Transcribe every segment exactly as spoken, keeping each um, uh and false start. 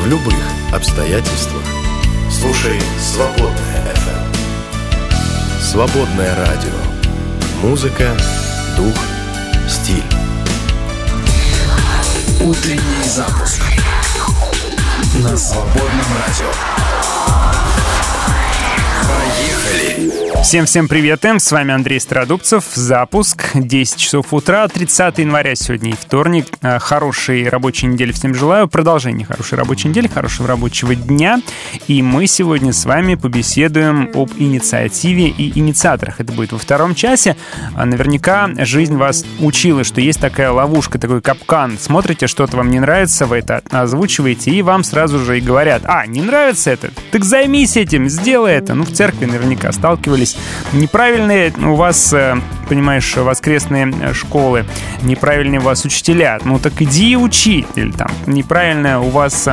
в любых обстоятельствах. Слушай «Свободное эф эм». «Свободное радио». Музыка, дух, стиль. Утренний запуск на «Свободном радио». Поехали! Всем-всем привет, М. С вами Андрей Страдубцев. Запуск. десять часов утра, тридцатого января, сегодня и вторник. Хорошей рабочей недели всем желаю. Продолжение хорошей рабочей недели, хорошего рабочего дня. И мы сегодня с вами побеседуем об инициативе и инициаторах. Это будет во втором часе. Наверняка жизнь вас учила, что есть такая ловушка, такой капкан. Смотрите, что-то вам не нравится, вы это озвучиваете, и вам сразу же и говорят: а, не нравится это? Так займись этим, сделай это. Ну, в церкви наверняка сталкивались. Неправильные у вас, понимаешь, воскресные школы, неправильные у вас учителя, ну так иди и учи. Или там неправильно у вас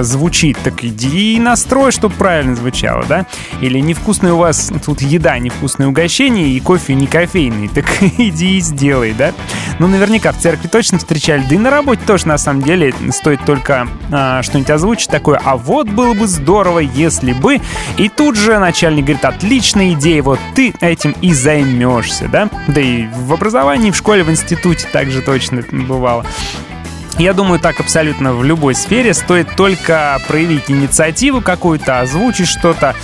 звучит, так иди и настрой, чтобы правильно звучало, да? Или невкусная у вас тут еда, невкусное угощение и кофе не кофейный, так иди и сделай, да? Ну наверняка в церкви точно встречали, да и на работе тоже на самом деле стоит только а, что-нибудь озвучить такое: а вот было бы здорово, если бы. И тут же начальник говорит: отличная идея, вот ты этим и займешься, да? Да и в образовании, в школе, в институте также точно бывало. Я думаю, так абсолютно в любой сфере. Стоит только проявить инициативу какую-то, озвучить что-то,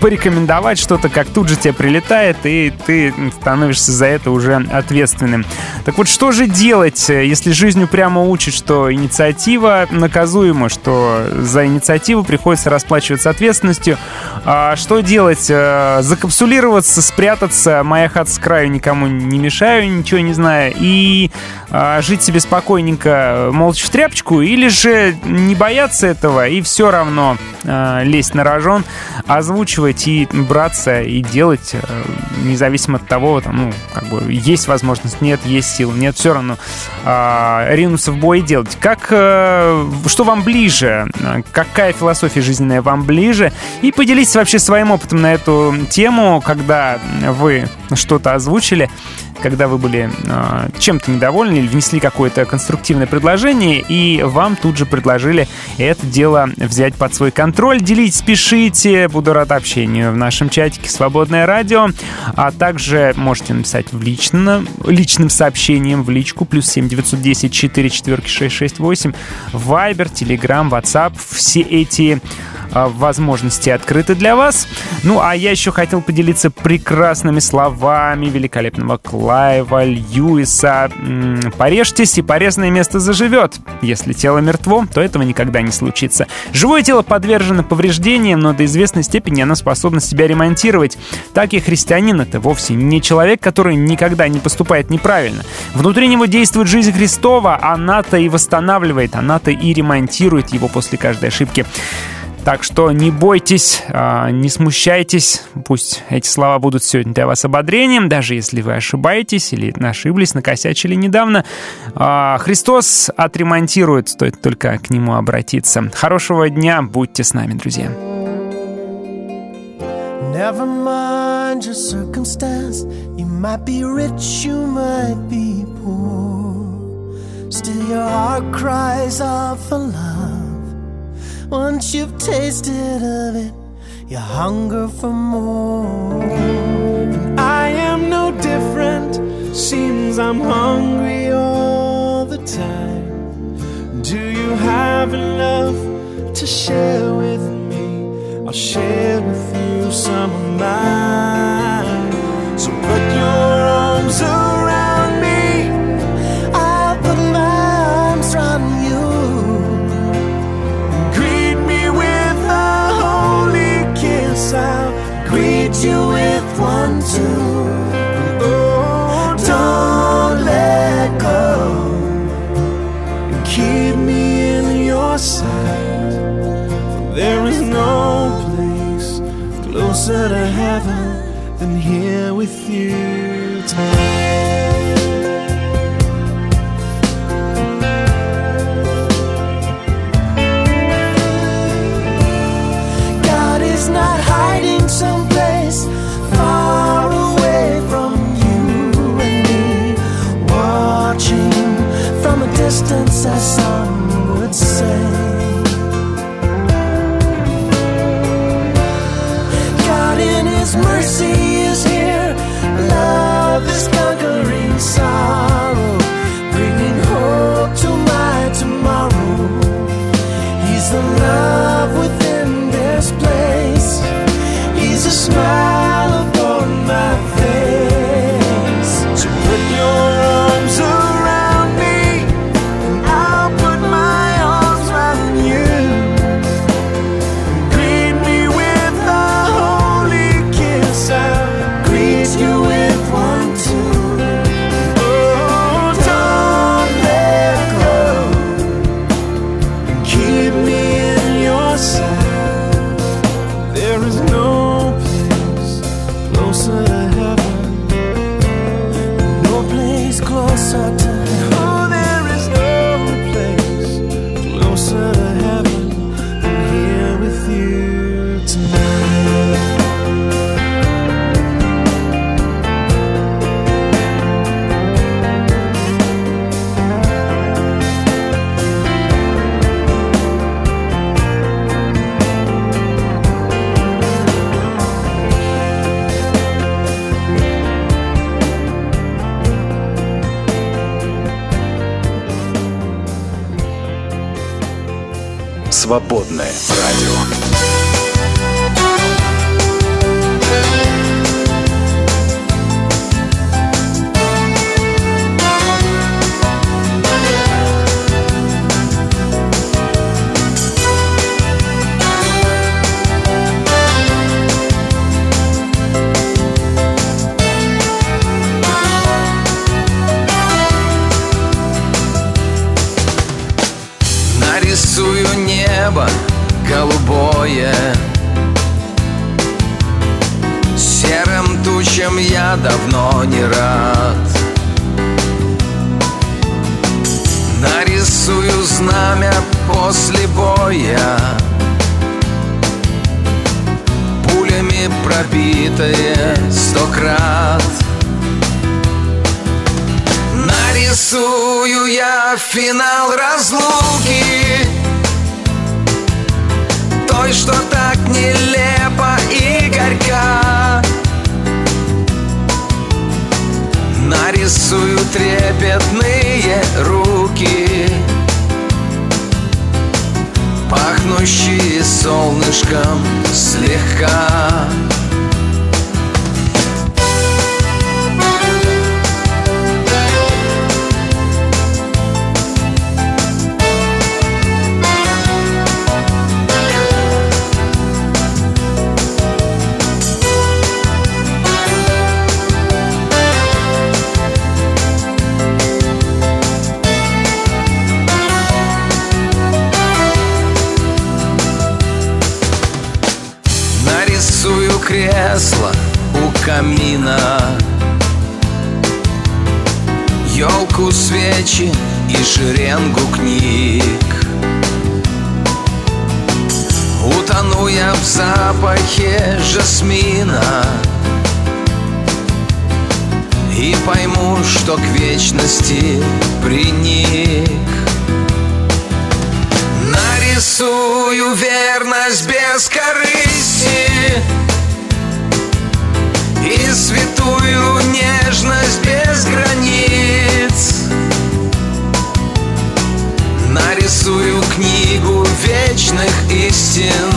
порекомендовать что-то, как тут же тебе прилетает, и ты становишься за это уже ответственным. Так вот, что же делать, если жизнь упрямо учит, что инициатива наказуема, что за инициативу приходится расплачиваться ответственностью? Что делать? Закапсулироваться, спрятаться, моя хата с краю, никому не мешаю, ничего не знаю, и жить себе спокойненько, молча в тряпочку, или же не бояться этого и все равно э, лезть на рожон, озвучивать и браться и делать, э, независимо от того, там, ну, как бы, есть возможность, нет, есть сил, нет, все равно э, ринуться в бой и делать. Как, э, что вам ближе, какая философия жизненная вам ближе, и поделитесь вообще своим опытом на эту тему, когда вы что-то озвучили, когда вы были э, чем-то недовольны или внесли какое-то конструктивное предложение, и вам тут же предложили это дело взять под свой контроль. Делитесь, пишите, буду рад общению в нашем чатике «Свободное радио», а также можете написать в лично, личным сообщением в личку, плюс семь девятьсот десять четыре четыре шесть шесть восемь, Вайбер, Телеграм, Ватсап, все эти э, возможности открыты для вас. Ну, а я еще хотел поделиться прекрасными словами великолепного класса Клайва Льюиса: «Порежьтесь, и порезанное место заживет. Если тело мертво, то этого никогда не случится». Живое тело подвержено повреждениям, но до известной степени оно способно себя ремонтировать. Так и христианин — это вовсе не человек, который никогда не поступает неправильно. Внутри него действует жизнь Христова, она-то и восстанавливает, она-то и ремонтирует его после каждой ошибки. Так что не бойтесь, не смущайтесь, пусть эти слова будут сегодня для вас ободрением, даже если вы ошибаетесь или ошиблись, накосячили недавно. Христос отремонтирует, стоит только к Нему обратиться. Хорошего дня, будьте с нами, друзья. Once you've tasted of it, you hunger for more. And I am no different. Seems I'm hungry all the time. Do you have enough to share with me? I'll share with you some of mine. So put your arms around me, I'll put my arms around you. I'll greet you with one, two. Oh, don't let go, and keep me in your sight. There is no place closer to heaven than here with you tonight. Not hiding someplace far away from you and me, watching from a distance, as some would say. Свободное радио. Голубое, серым тучам я давно не рад. Нарисую знамя после боя, пулями пробитое сто крат. Нарисую я финал разлуки, той, что так нелепо и горька. Нарисую трепетные руки, пахнущие солнышком слегка. Кресло у камина, елку, свечи и шеренгу книг. Утону я в запахе жасмина и пойму, что к вечности приник. Нарисую верность без корысти и святую нежность без границ. Нарисую книгу вечных истин,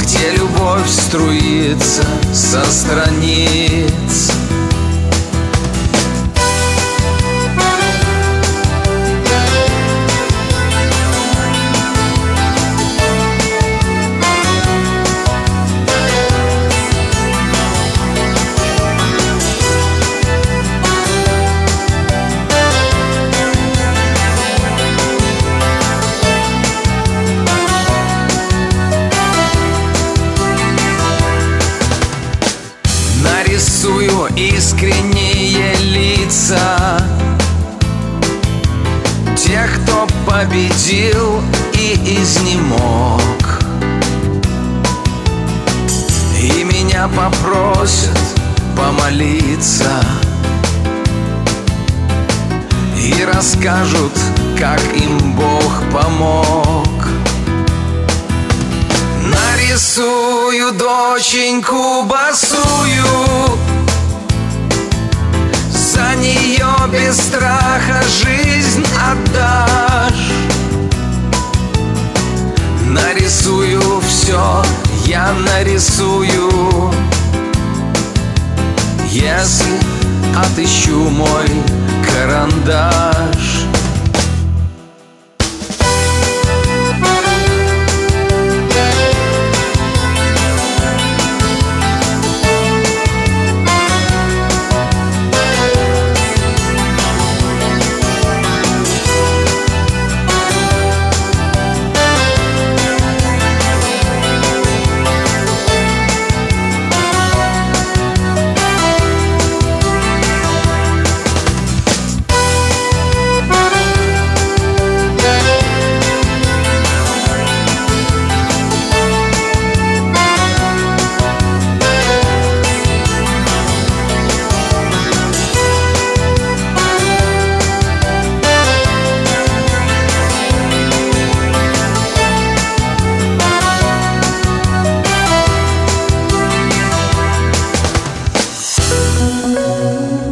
где любовь струится со страниц. Искренние лица тех, кто победил и изнемог, и меня попросят помолиться, и расскажут, как им Бог помог. Нарисую доченьку босую, за нее без страха жизнь отдашь. Нарисую все, я нарисую, если отыщу мой карандаш.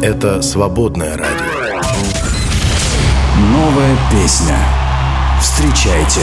Это Свободное радио. Новая песня. Встречайте.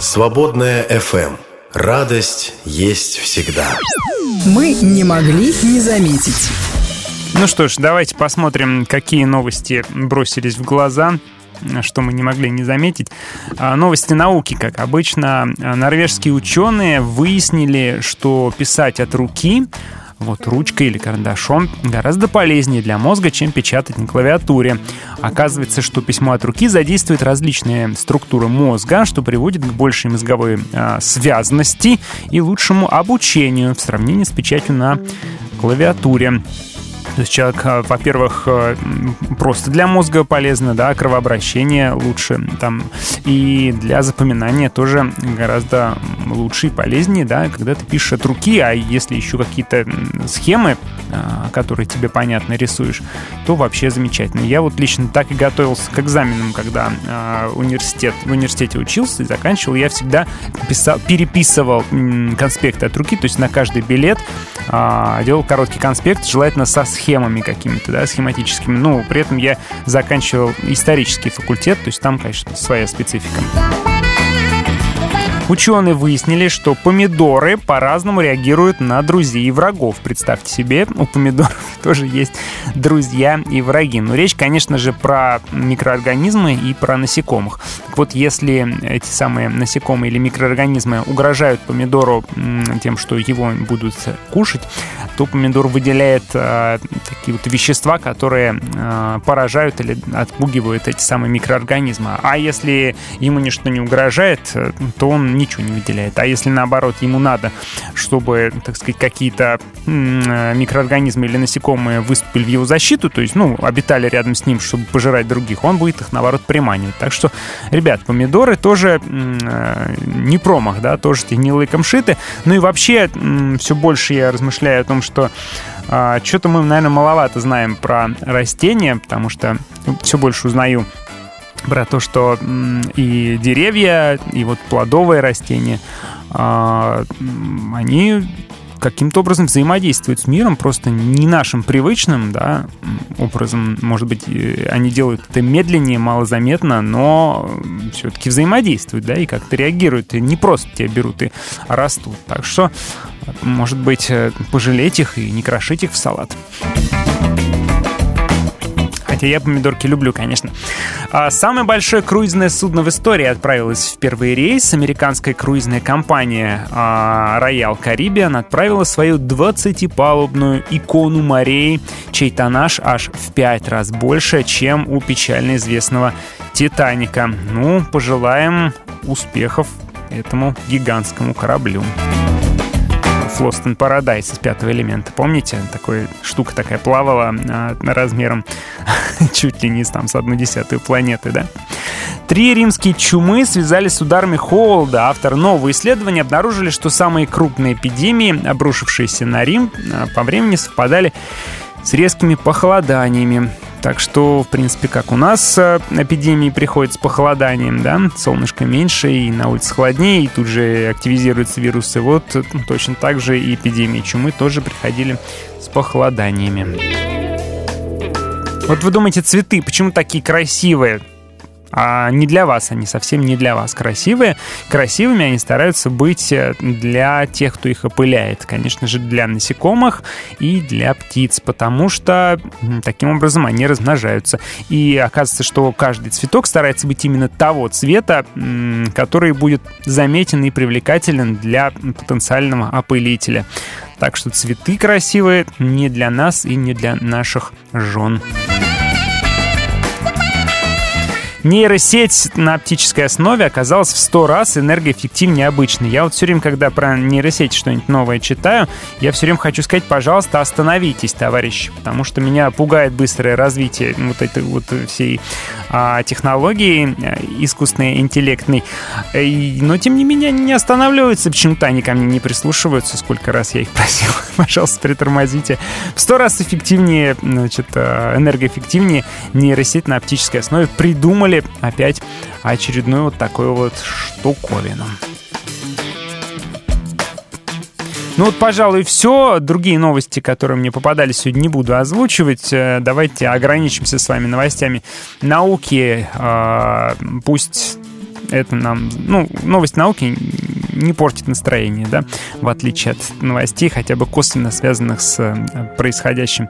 Свободная эф эм. Радость есть всегда. Мы не могли не заметить. Ну что ж, давайте посмотрим, какие новости бросились в глаза, что мы не могли не заметить. Новости науки, как обычно. Норвежские ученые выяснили, что писать от руки, вот ручкой или карандашом, гораздо полезнее для мозга, чем печатать на клавиатуре. Оказывается, что письмо от руки задействует различные структуры мозга, что приводит к большей мозговой э, связности и лучшему обучению в сравнении с печатью на клавиатуре. То есть человек, во-первых, просто для мозга полезно, да, кровообращение лучше там, и для запоминания тоже гораздо лучше и полезнее, да, когда ты пишешь от руки, а если еще какие-то схемы, которые тебе понятно рисуешь, то вообще замечательно. Я вот лично так и готовился к экзаменам, когда университет, в университете учился и заканчивал, я всегда писал, переписывал конспекты от руки, то есть на каждый билет делал короткий конспект, желательно со схемами какими-то, да, схематическими. Ну, при этом я заканчивал исторический факультет, то есть там, конечно, своя специфика. Ученые выяснили, что помидоры по-разному реагируют на друзей и врагов. Представьте себе, у помидоров тоже есть друзья и враги. Но речь, конечно же, про микроорганизмы и про насекомых. Так вот, если эти самые насекомые или микроорганизмы угрожают помидору тем, что его будут кушать, то помидор выделяет э, такие вот вещества, которые э, поражают или отпугивают эти самые микроорганизмы. А если ему ничто не угрожает, то он ничего не выделяет. А если наоборот ему надо, чтобы, так сказать, какие-то э, микроорганизмы или насекомые выступили в его защиту, то есть, ну, обитали рядом с ним, чтобы пожирать других, он будет их, наоборот, приманивать. Так что, ребят, помидоры тоже э, не промах, да, тоже не лыком шиты. Ну и вообще, э, все больше я размышляю о том, что что э, что-то мы, наверное, маловато знаем про растения, потому что все больше узнаю про то, что э, и деревья, и вот плодовые растения, э, они каким-то образом взаимодействуют с миром, просто не нашим привычным, да, образом. Может быть, они делают это медленнее, малозаметно, но все-таки взаимодействуют, да, и как-то реагируют, и не просто тебя берут и растут. Так что, может быть, пожалеть их и не крошить их в салат. Хотя я помидорки люблю, конечно. Самое большое круизное судно в истории отправилось в первый рейс. Американская круизная компания Royal Caribbean отправила свою двадцатипалубную икону морей, чей тоннаж аж в пять раз больше, чем у печально известного «Титаника». Ну, пожелаем успехов этому гигантскому кораблю. Lost in Paradise из «Пятого элемента». Помните? Такая штука такая плавала а, размером чуть ли не там, с одну десятую планеты, да? Три римские чумы связались с ударами холода. Автор нового исследования обнаружили, что самые крупные эпидемии, обрушившиеся на Рим, по времени совпадали с резкими похолоданиями. Так что, в принципе, как у нас эпидемии приходят с похолоданием, да, солнышко меньше, и на улице холоднее, и тут же активизируются вирусы. Вот точно так же и эпидемии чумы тоже приходили с похолоданиями. Вот вы думаете, цветы, почему такие красивые? А не для вас, они совсем не для вас красивые. Красивыми они стараются быть для тех, кто их опыляет. Конечно же, для насекомых и для птиц, потому что таким образом они размножаются. И оказывается, что каждый цветок старается быть именно того цвета, который будет заметен и привлекателен для потенциального опылителя. Так что цветы красивые не для нас и не для наших жен. Нейросеть на оптической основе оказалась в сто раз энергоэффективнее обычной. Я вот все время, когда про нейросеть что-нибудь новое читаю, я все время хочу сказать, пожалуйста, остановитесь, товарищи, потому что меня пугает быстрое развитие вот этой вот всей а, технологии искусственной, интеллектной. Но, тем не менее, они не останавливаются, почему-то они ко мне не прислушиваются, сколько раз я их просил, пожалуйста, притормозите. В сто раз эффективнее, значит, энергоэффективнее нейросеть на оптической основе придумали опять очередную вот такую вот штуковину. Ну вот, пожалуй, все. Другие новости, которые мне попадались, сегодня не буду озвучивать. Давайте ограничимся с вами новостями науки. Пусть это нам... Ну, новость науки не портит настроение, да, в отличие от новостей, хотя бы косвенно связанных с происходящим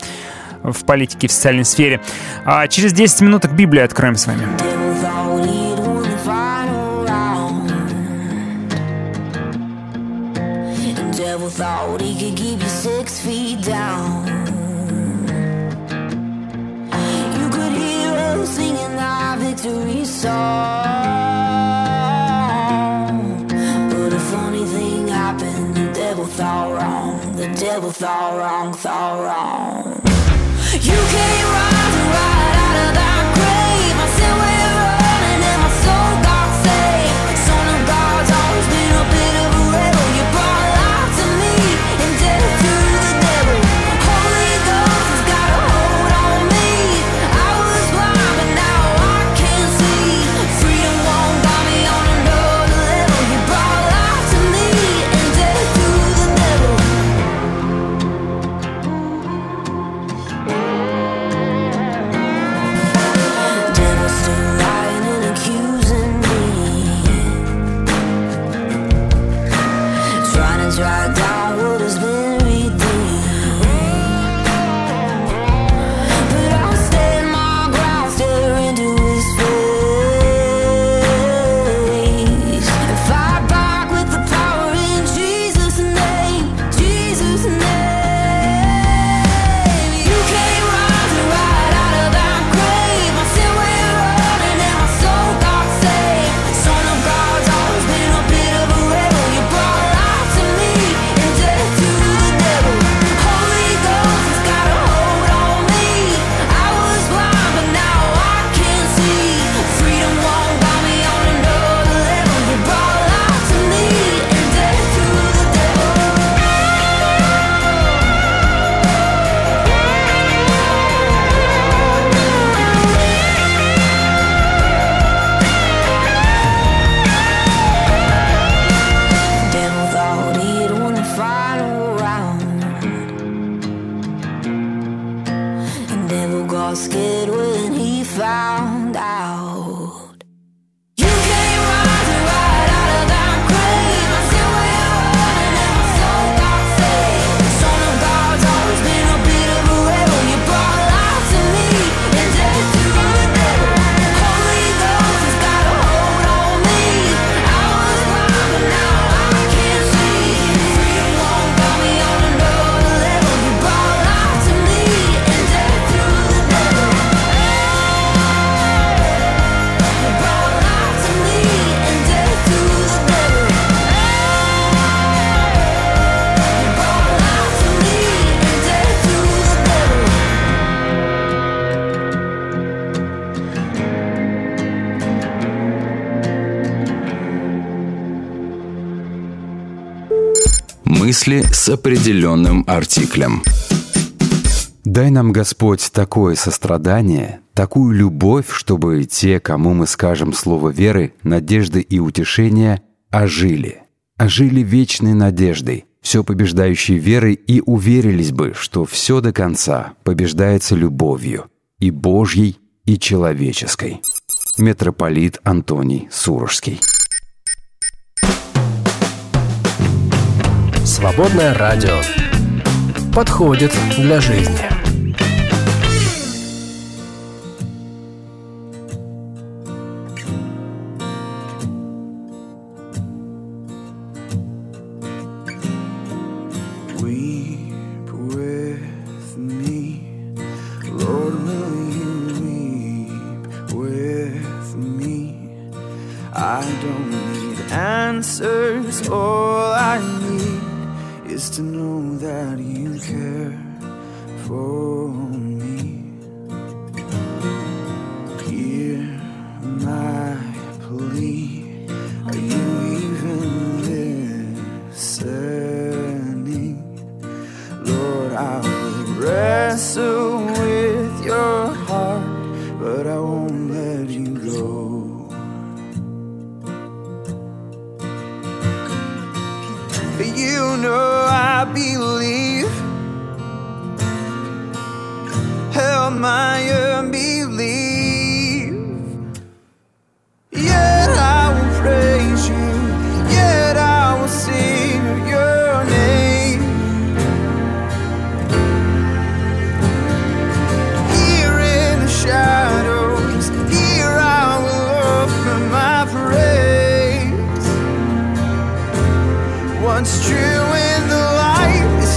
в политике, в социальной сфере. А через десять минуток Библию откроем с вами. You came riding right out of that grave. I said we're running and my soul got saved. Son of God's always been a bit of a rebel. You brought life to me and death to the devil. Holy Ghost has got a hold on me. I was blind but now I can see. Freedom won't got me on another level. You brought life to me and death to the devil. мысли с определенным артиклем. Дай нам, Господь, такое сострадание, такую любовь, чтобы те, кому мы скажем слово веры, надежды и утешения, ожили. Ожили вечной надеждой, все побеждающей верой, и уверились бы, что все до конца побеждается любовью, и Божьей, и человеческой. Митрополит Антоний Сурожский. Свободное радио подходит для жизни. What's true in the light is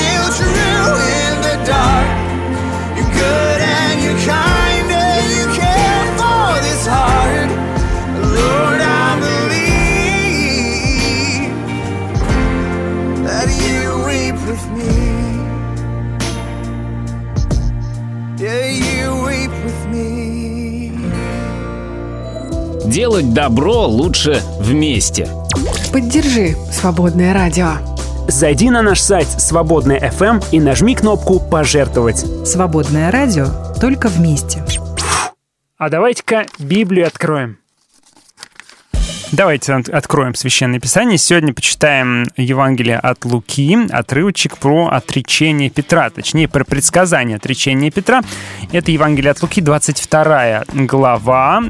still true in делать добро лучше вместе. Поддержи «Свободное радио». Зайди на наш сайт «Свободная эф эм» и нажми кнопку «Пожертвовать». «Свободное радио» только вместе. А давайте-ка Библию откроем. Давайте откроем Священное Писание. Сегодня почитаем Евангелие от Луки, отрывочек про отречение Петра, точнее, про предсказание отречения Петра. Это Евангелие от Луки, двадцать вторая глава,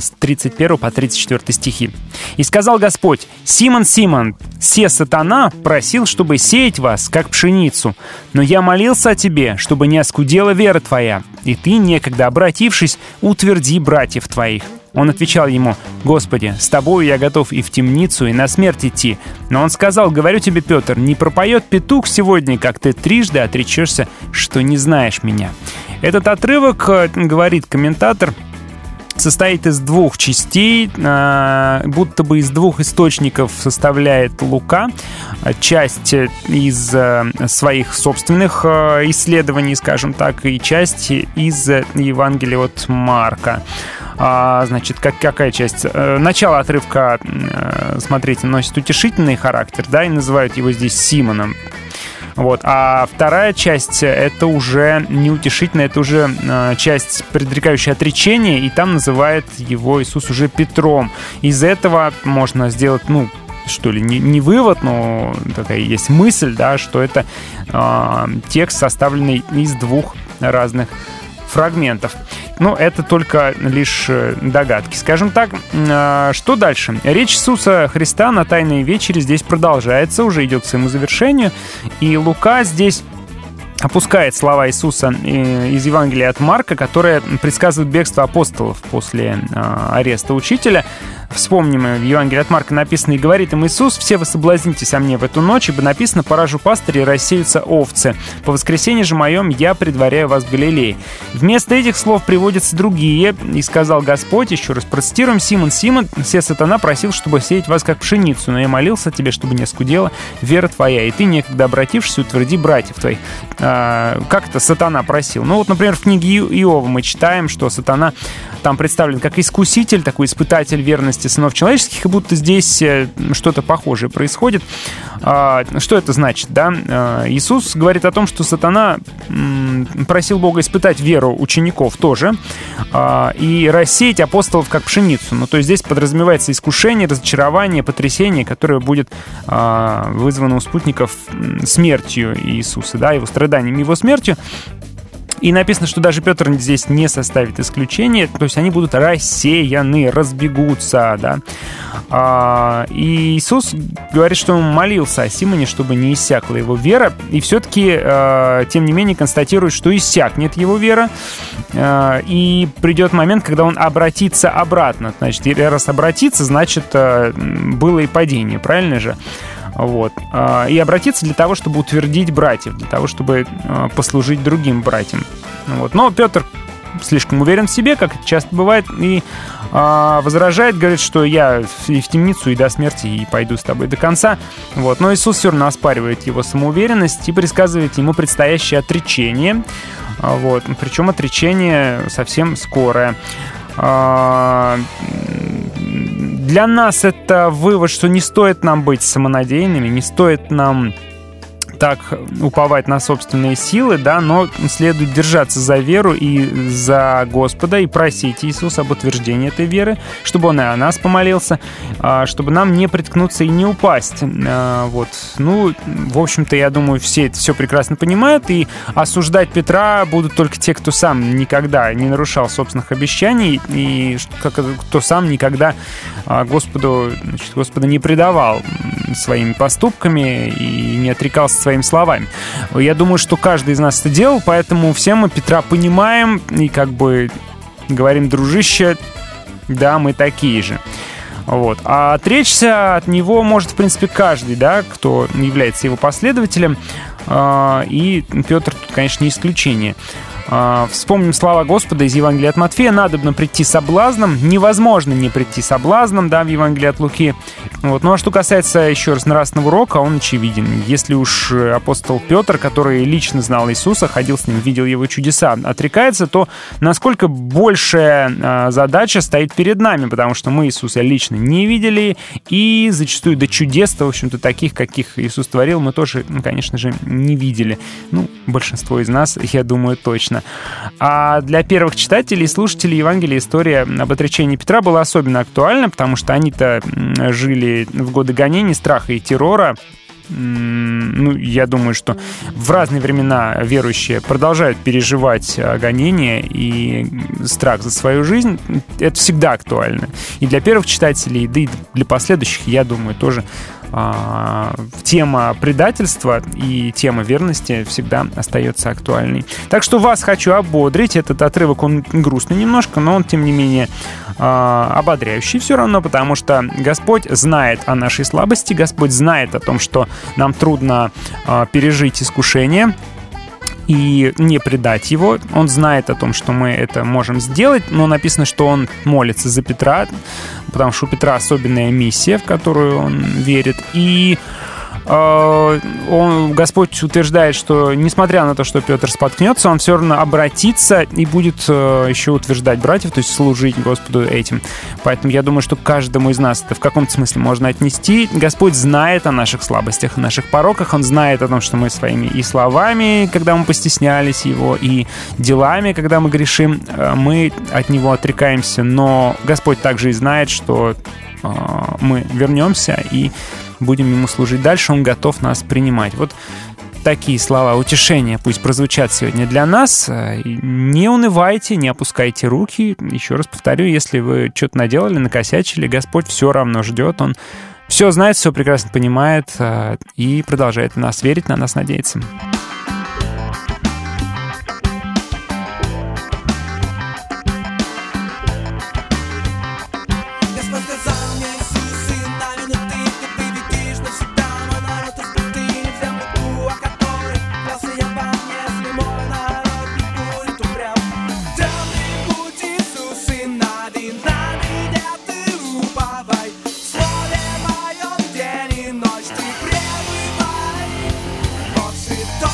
с тридцать первого по тридцать четвёртый стихи. «И сказал Господь: Симон, Симон, се сатана просил, чтобы сеять вас, как пшеницу. Но я молился о тебе, чтобы не оскудела вера твоя, и ты, некогда обратившись, утверди братьев твоих». Он отвечал ему: «Господи, с тобою я готов и в темницу, и на смерть идти». Но он сказал: «Говорю тебе, Петр, не пропоет петух сегодня, как ты трижды отречешься, что не знаешь меня». Этот отрывок, говорит комментатор, состоит из двух частей, будто бы из двух источников составляет Лука. Часть из своих собственных исследований, скажем так, и часть из Евангелия от Марка. Значит, как, какая часть? Начало отрывка, смотрите, носит утешительный характер, да, и называют его здесь Симоном. Вот. А вторая часть — это уже неутешительная, это уже э, часть, предрекающая отречение, и там называет его Иисус уже Петром. Из этого можно сделать, ну, что ли, не, не вывод, но такая есть мысль, да, что это э, текст, составленный из двух разных фрагментов. Но это только лишь догадки. Скажем так, что дальше? Речь Иисуса Христа на Тайной вечере здесь продолжается, уже идет к своему завершению. И Лука здесь опускает слова Иисуса из Евангелия от Марка, которые предсказывают бегство апостолов после ареста учителя. Вспомним, в Евангелии от Марка написано: «И говорит им Иисус: все вы соблазнитесь о мне в эту ночь, ибо написано: поражу пастыря, и рассеются овцы. По воскресенье же моем я предваряю вас в Галилее». Вместо этих слов приводятся другие. «И сказал Господь», еще раз процитируем: «Симон, Симон, се сатана просил, чтобы сеять вас, как пшеницу, но я молился тебе, чтобы не оскудела вера твоя, и ты, некогда обратившись, утверди братьев твоих». А, как это сатана просил? Ну вот, например, в книге Иова мы читаем, что сатана там представлен как искуситель, такой испытатель верности сынов человеческих, и будто здесь что-то похожее происходит. Что это значит, да? Иисус говорит о том, что сатана просил Бога испытать веру учеников тоже и рассеять апостолов как пшеницу. Ну, то есть здесь подразумевается искушение, разочарование, потрясение, которое будет вызвано у спутников смертью Иисуса, да, его страданиями, его смертью. И написано, что даже Петр здесь не составит исключения, то есть они будут рассеяны, разбегутся, да. И Иисус говорит, что он молился о Симоне, чтобы не иссякла его вера, и все-таки, тем не менее, констатирует, что иссякнет его вера, и придет момент, когда он обратится обратно. Значит, раз обратится, значит, было и падение, правильно же? Вот. И обратиться для того, чтобы утвердить братьев, для того, чтобы послужить другим братьям. Вот. Но Петр слишком уверен в себе, как это часто бывает, и возражает, говорит, что я и в темницу, и до смерти, и пойду с тобой до конца. Вот. Но Иисус все равно оспаривает его самоуверенность и предсказывает ему предстоящее отречение. Вот. Причем отречение совсем скорое. Для нас это вывод, что не стоит нам быть самонадеянными, не стоит нам так уповать на собственные силы, да, но следует держаться за веру и за Господа и просить Иисуса об утверждении этой веры, чтобы Он и о нас помолился, чтобы нам не приткнуться и не упасть. Вот. Ну, в общем-то, я думаю, все это все прекрасно понимают, и осуждать Петра будут только те, кто сам никогда не нарушал собственных обещаний и кто сам никогда Господу, значит, Господа не предавал своими поступками и не отрекался своими словами. Я думаю, что каждый из нас это делал, поэтому все мы Петра понимаем и как бы говорим: дружище, да, мы такие же. Вот. А отречься от него может, в принципе, каждый, да, кто является его последователем, и Петр тут, конечно, не исключение. Вспомним слова Господа из Евангелия от Матфея: надобно прийти соблазном, невозможно не прийти соблазном, да, в Евангелии от Луки. Вот. Ну а что касается, еще раз, нравственного урока, он очевиден. Если уж апостол Петр, который лично знал Иисуса, ходил с ним, видел его чудеса, отрекается, то насколько большая задача стоит перед нами, потому что мы Иисуса лично не видели, и зачастую до чудес-то, в общем-то, таких, каких Иисус творил, мы тоже, ну, конечно же, не видели. Ну, большинство из нас, я думаю, точно. А для первых читателей и слушателей Евангелия история об отречении Петра была особенно актуальна, потому что они-то жили в годы гонений, страха и террора. Ну, я думаю, что в разные времена верующие продолжают переживать гонения и страх за свою жизнь. Это всегда актуально. И для первых читателей, да и для последующих, я думаю, тоже тема предательства и тема верности всегда остается актуальной. Так что вас хочу ободрить. Этот отрывок, он грустный немножко, но он, тем не менее, ободряющий все равно, потому что Господь знает о нашей слабости, Господь знает о том, что нам трудно пережить искушение и не предать его. Он знает о том, что мы это можем сделать, но написано, что он молится за Петра, потому что у Петра особенная миссия, в которую он верит. И э, он, Господь утверждает, что несмотря на то, что Петр споткнется, он все равно обратится и будет э, еще утверждать братьев, то есть служить Господу этим. Поэтому я думаю, что каждому из нас это в каком-то смысле можно отнести. Господь знает о наших слабостях, о наших пороках. Он знает о том, что мы своими и словами, когда мы постеснялись его, и делами, когда мы грешим, мы от него отрекаемся. Но Господь также и знает, что э, мы вернемся и будем ему служить дальше, он готов нас принимать. Вот такие слова утешения пусть прозвучат сегодня для нас. Не унывайте, не опускайте руки. Еще раз повторю, если вы что-то наделали, накосячили, Господь все равно ждет. Он все знает, все прекрасно понимает и продолжает в нас верить, на нас надеяться. It's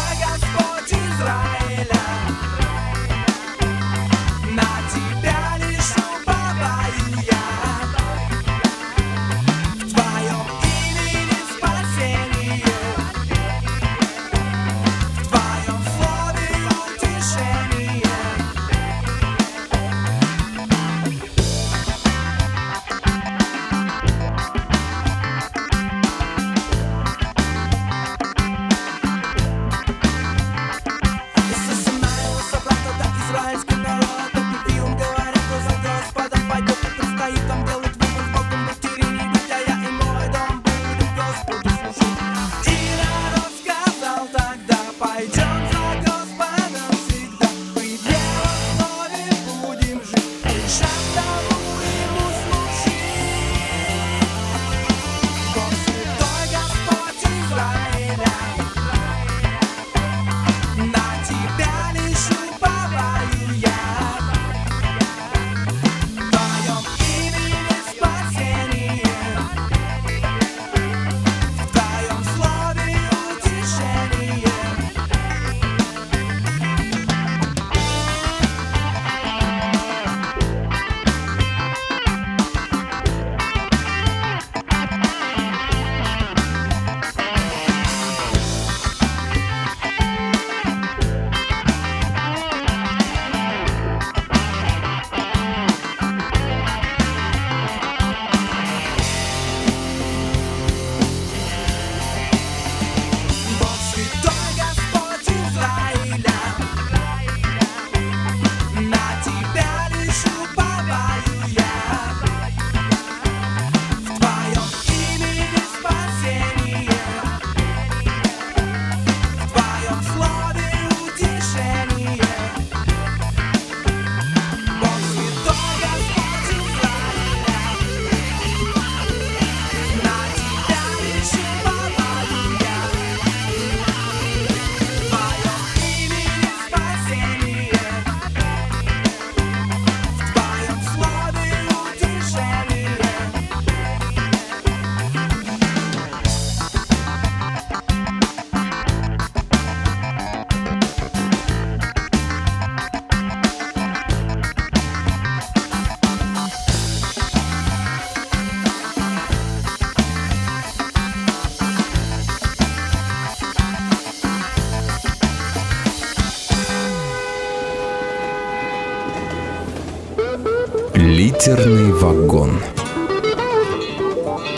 Литерный вагон.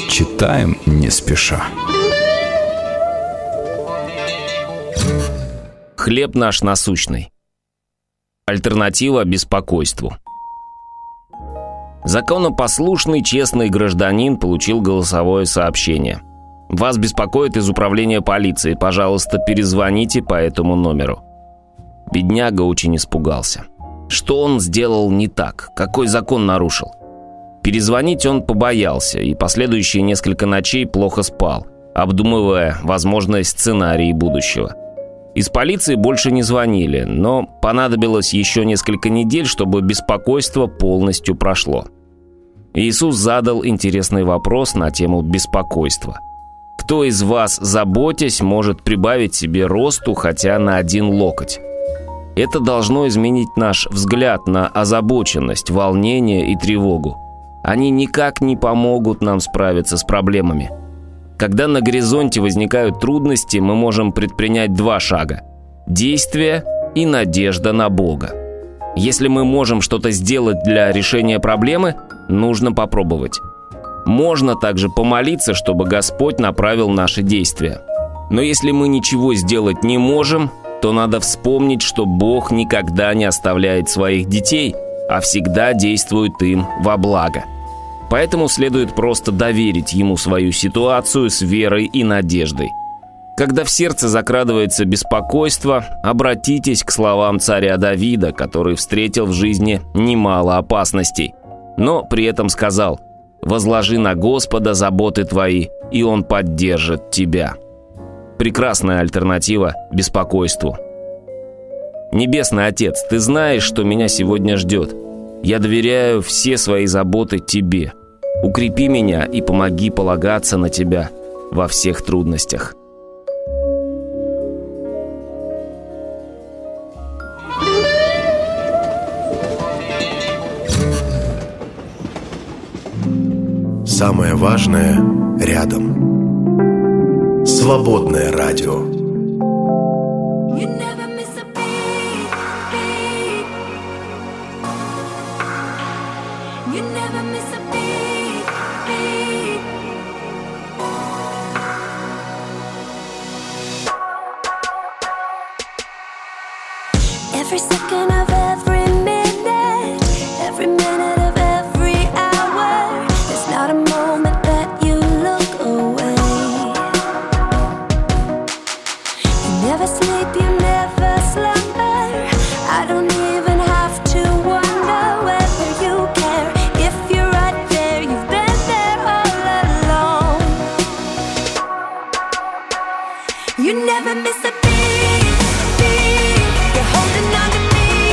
Читаем не спеша. Хлеб наш насущный. Альтернатива беспокойству. Законопослушный, честный гражданин получил голосовое сообщение. Вас беспокоит из управления полиции. Пожалуйста, перезвоните по этому номеру. Бедняга очень испугался. Что он сделал не так? Какой закон нарушил? Перезвонить он побоялся и последующие несколько ночей плохо спал, обдумывая возможные сценарии будущего. Из полиции больше не звонили, но понадобилось еще несколько недель, чтобы беспокойство полностью прошло. Иисус задал интересный вопрос на тему беспокойства. Кто из вас, заботясь, может прибавить себе росту хотя на один локоть? Это должно изменить наш взгляд на озабоченность, волнение и тревогу. Они никак не помогут нам справиться с проблемами. Когда на горизонте возникают трудности, мы можем предпринять два шага – действие и надежда на Бога. Если мы можем что-то сделать для решения проблемы, нужно попробовать. Можно также помолиться, чтобы Господь направил наши действия. Но если мы ничего сделать не можем, то надо вспомнить, что Бог никогда не оставляет своих детей, а всегда действует им во благо. Поэтому следует просто доверить ему свою ситуацию с верой и надеждой. Когда в сердце закрадывается беспокойство, обратитесь к словам царя Давида, который встретил в жизни немало опасностей, но при этом сказал: «Возложи на Господа заботы твои, и Он поддержит тебя». Прекрасная альтернатива беспокойству. «Небесный Отец, ты знаешь, что меня сегодня ждет. Я доверяю все свои заботы Тебе. Укрепи меня и помоги полагаться на Тебя во всех трудностях». Самое важное рядом. Свободное радио. Every second of every minute, every minute of every hour, there's not a moment that you look away. You never sleep, you never slumber. I don't even have to wonder whether you care. If you're right there, you've been there all along. You never miss a beat. You're holding on to me.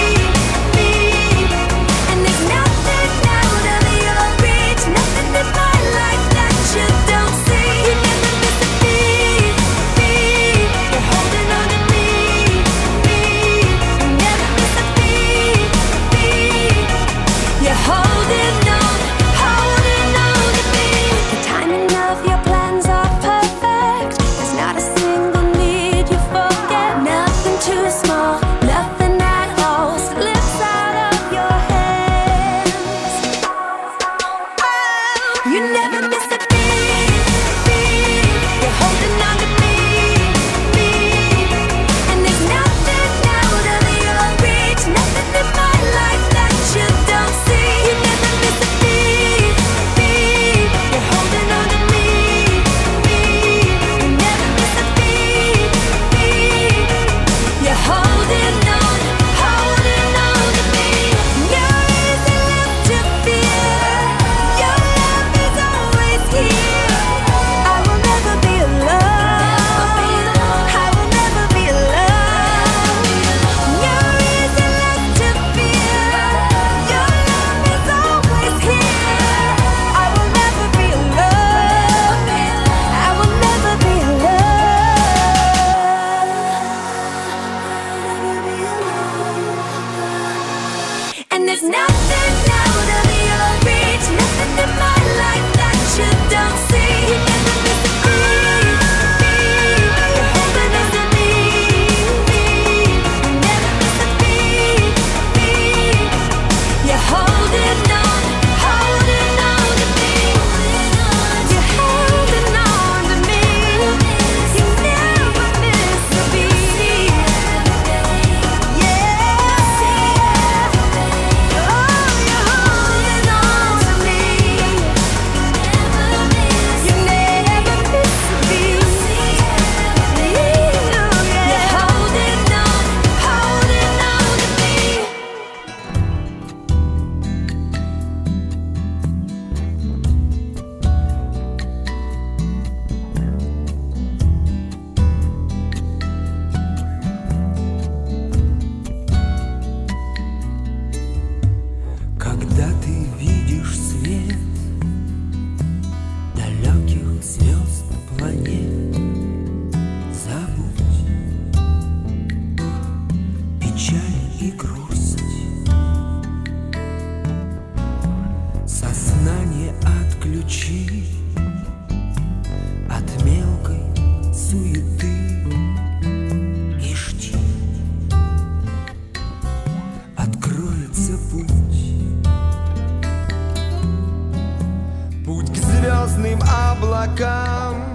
рукам,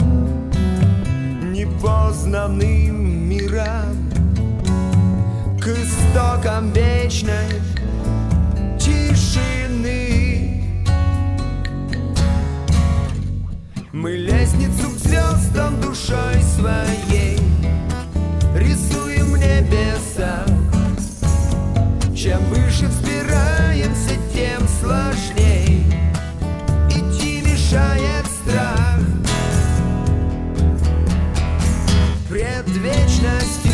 непознанным мирам, к истокам вечной тишины. Мы лестницу к звездам душой своей рисуем небеса. Чем выше взбираемся, тем сложней, идти мешает страх. Пред вечностью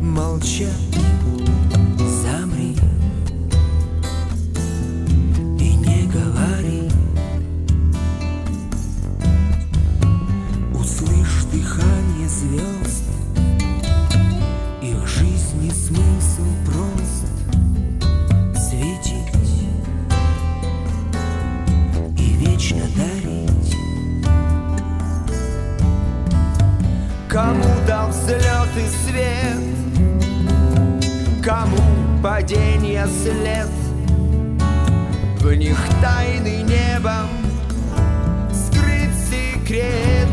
молчат, замри и не говори. Услышь дыхание звезд, их жизнь и смысл прост: светить и вечно дарить. Кому дал взлет и свет, кому падение след, в них тайны небом скрыт секрет.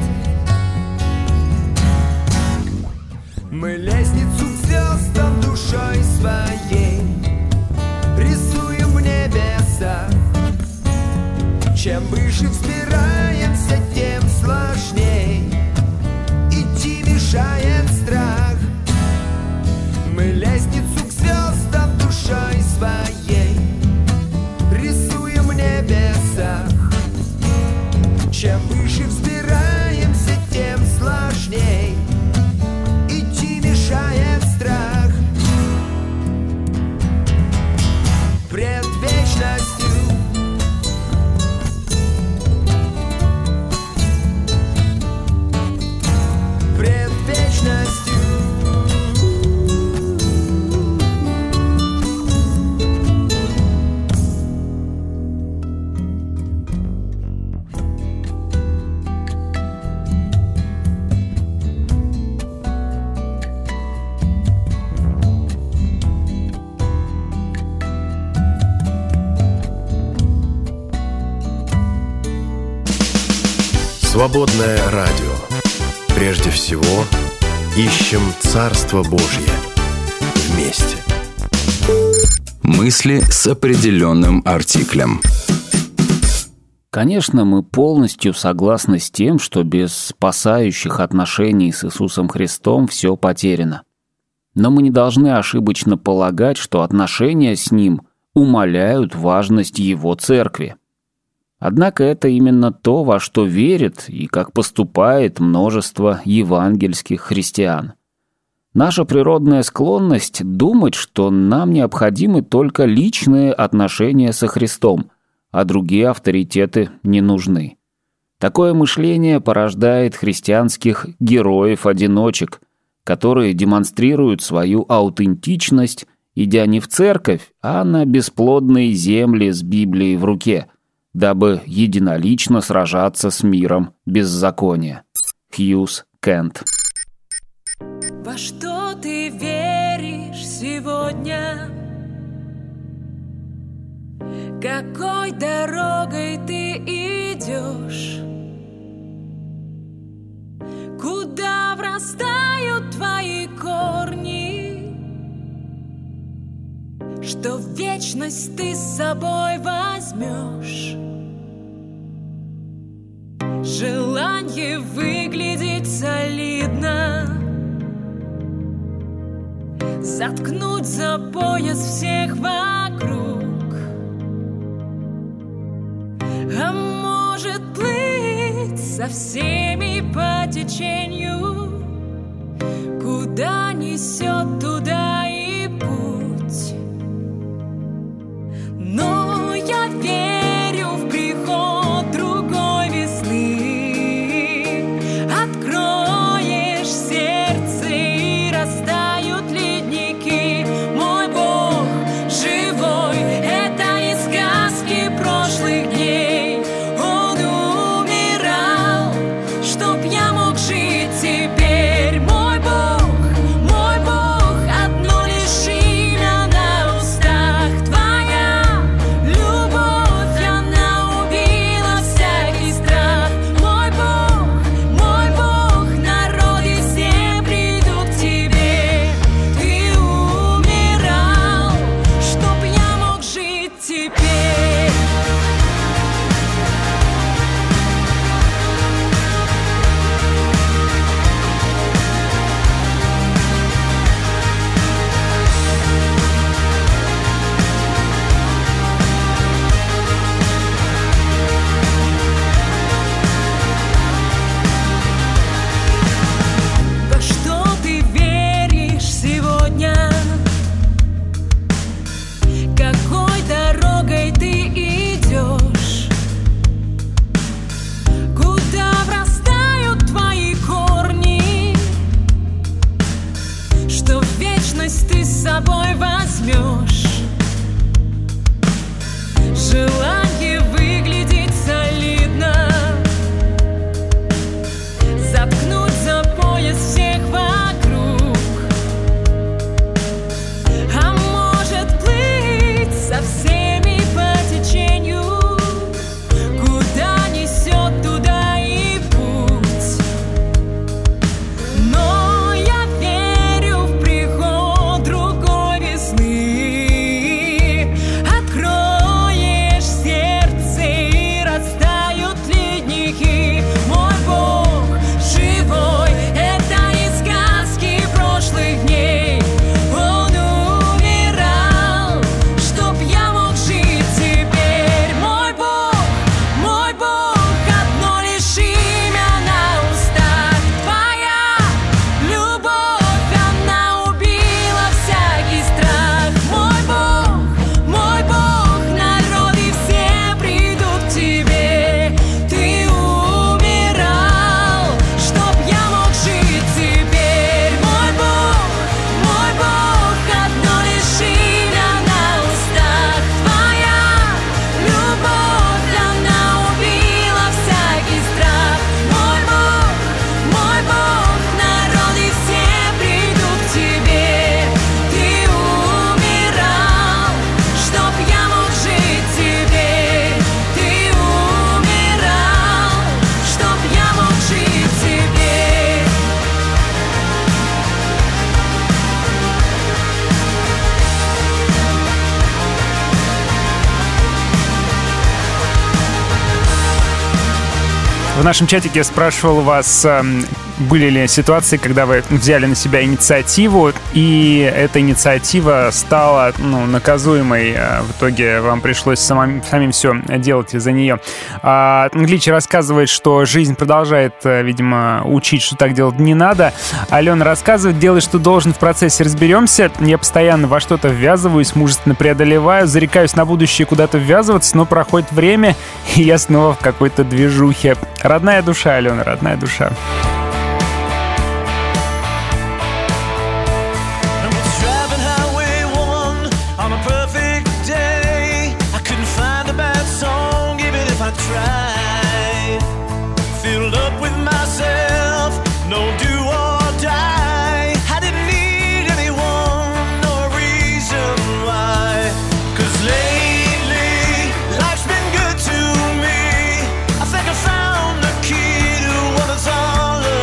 Мы лестницу к звездам душой своей рисуем небеса. Чем выше взбираемся, тем сложней, идти мешает страх. Мы лестницу звездам душой своей рисуем в небесах. Чем выше взбираемся, тем сложней, идти мешает страх. Пред вечностью, пред вечностью. Свободное радио. Прежде всего, ищем Царство Божье вместе. Мысли с определенным артиклем. Конечно, мы полностью согласны с тем, что без спасающих отношений с Иисусом Христом все потеряно. Но мы не должны ошибочно полагать, что отношения с Ним умаляют важность Его Церкви. Однако это именно то, во что верит и как поступает множество евангельских христиан. Наша природная склонность думать, что нам необходимы только личные отношения со Христом, а другие авторитеты не нужны. Такое мышление порождает христианских героев-одиночек, которые демонстрируют свою аутентичность, идя не в церковь, а на бесплодные земли с Библией в руке, дабы единолично сражаться с миром беззакония. Хьюз Кент. Во что ты веришь сегодня? Какой дорогой ты идешь? Куда врастают твои корни? Что в вечность ты с собой возьмешь? Желание выглядеть солидно, заткнуть за пояс всех вокруг, а может плыть со всеми по течению. Куда несет, туда и путь. Но я верю. Откроешь сердце, и растают ледники, мой Бог. собой возьмешь. Желание выглядеть солидно, заткнуть за пояс всех вокруг, а может плыть со всеми по течению. Куда несет, туда и путь. Но я верю в приход другой весны. Откроешь сердце и растают ледники. Мой Бог живой, это не сказки прошлых дней. Он умирал, чтоб я мог жить теперь. Мой Бог, мой Бог, одно лишь имя на устах. Твоя любовь, она убила всякий страх. Мой Бог, мой Бог, народы все придут к тебе. Ты умирал, чтоб я мог жить теперь. Мой Бог, мой Бог, одно лишь имя на устах. Твоя любовь, она убила всякий страх. Мой Бог, мой Бог, народы все придут к тебе. Ты умирал, чтоб я мог жить теперь. Ты умирал, чтоб я мог жить теперь. В нашем чатике я спрашивал вас, эм, были ли ситуации, когда вы взяли на себя инициативу, и эта инициатива стала, ну, наказуемой. Э, В итоге вам пришлось самим, самим все делать из-за нее. А, Глич рассказывает, что жизнь продолжает, э, видимо, учить, что так делать не надо. Алена рассказывает: делай, что должен, в процессе разберемся. Я постоянно во что-то ввязываюсь, мужественно преодолеваю, зарекаюсь на будущее куда-то ввязываться, но проходит время, и я снова в какой-то движухе. Родная душа, Алена, родная душа. And it's driving highway one on a perfect day. I couldn't find a bad song, even if I tried. Filled up with myself, no do or die. I didn't need anyone, no reason why. 'Cause lately, life's been good to me. I think I found the key to what it's all about.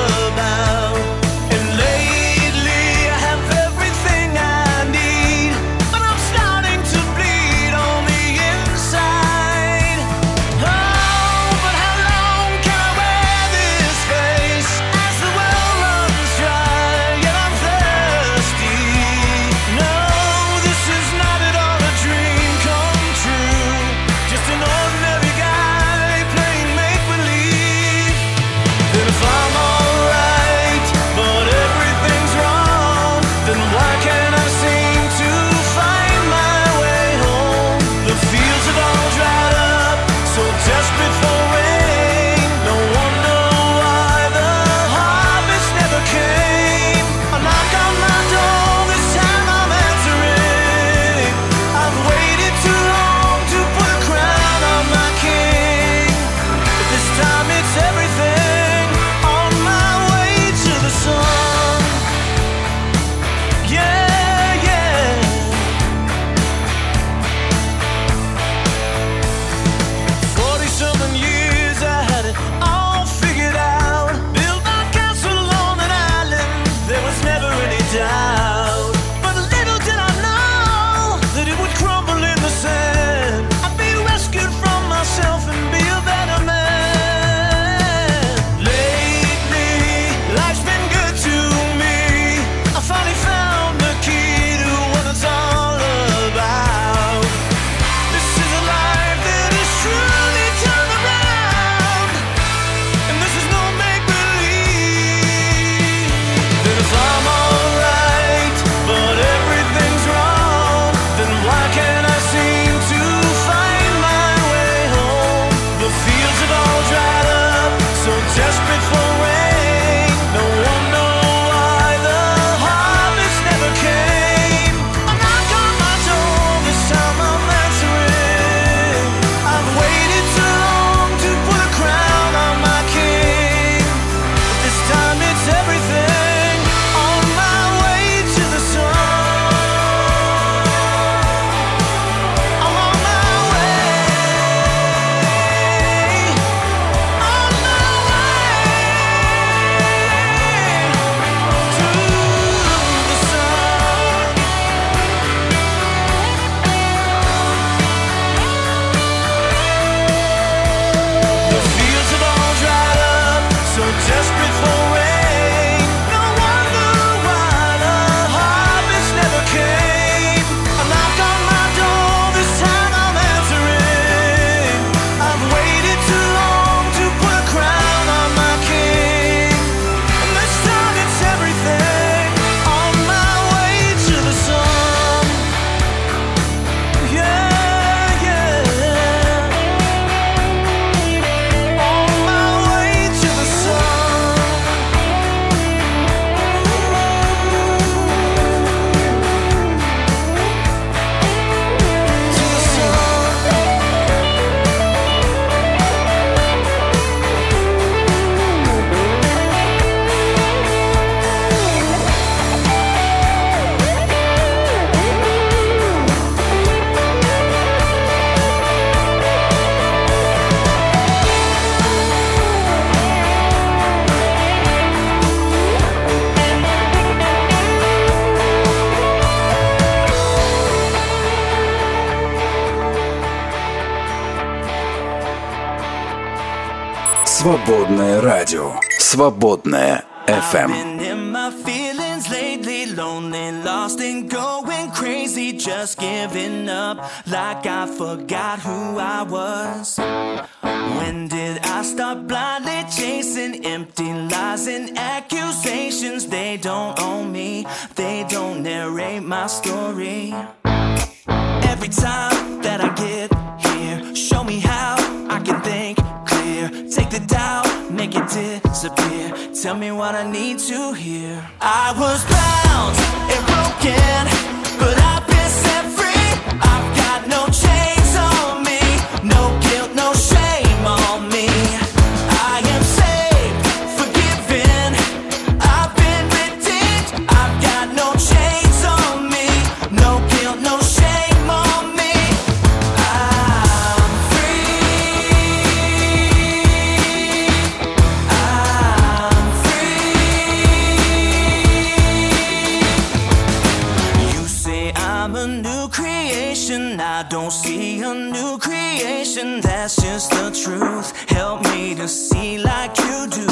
Свободное радио. Свободная эф эм. When did I start blindly chasing empty lies and accusations? They don't own me, they don't narrate my story. Every time that I get here, show me how I can think clear. Take the doubt, make it disappear. Tell me what I need to hear. I was bound and broken, but I've been set free. I've got no chains on me, no guilt, no shame. On me, I am saved, forgiven. I've been redeemed. I've got no chains on me, no guilt, no shame on me. I'm free. I'm free. You say I'm a new creation. I don't see a new creation. That's just the truth. Help me to see like you do.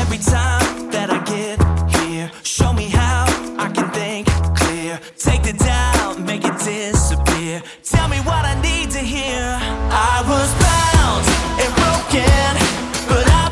Every time that I get here, show me how I can think clear. Take the doubt, make it disappear. Tell me what I need to hear. I was bound and broken, but I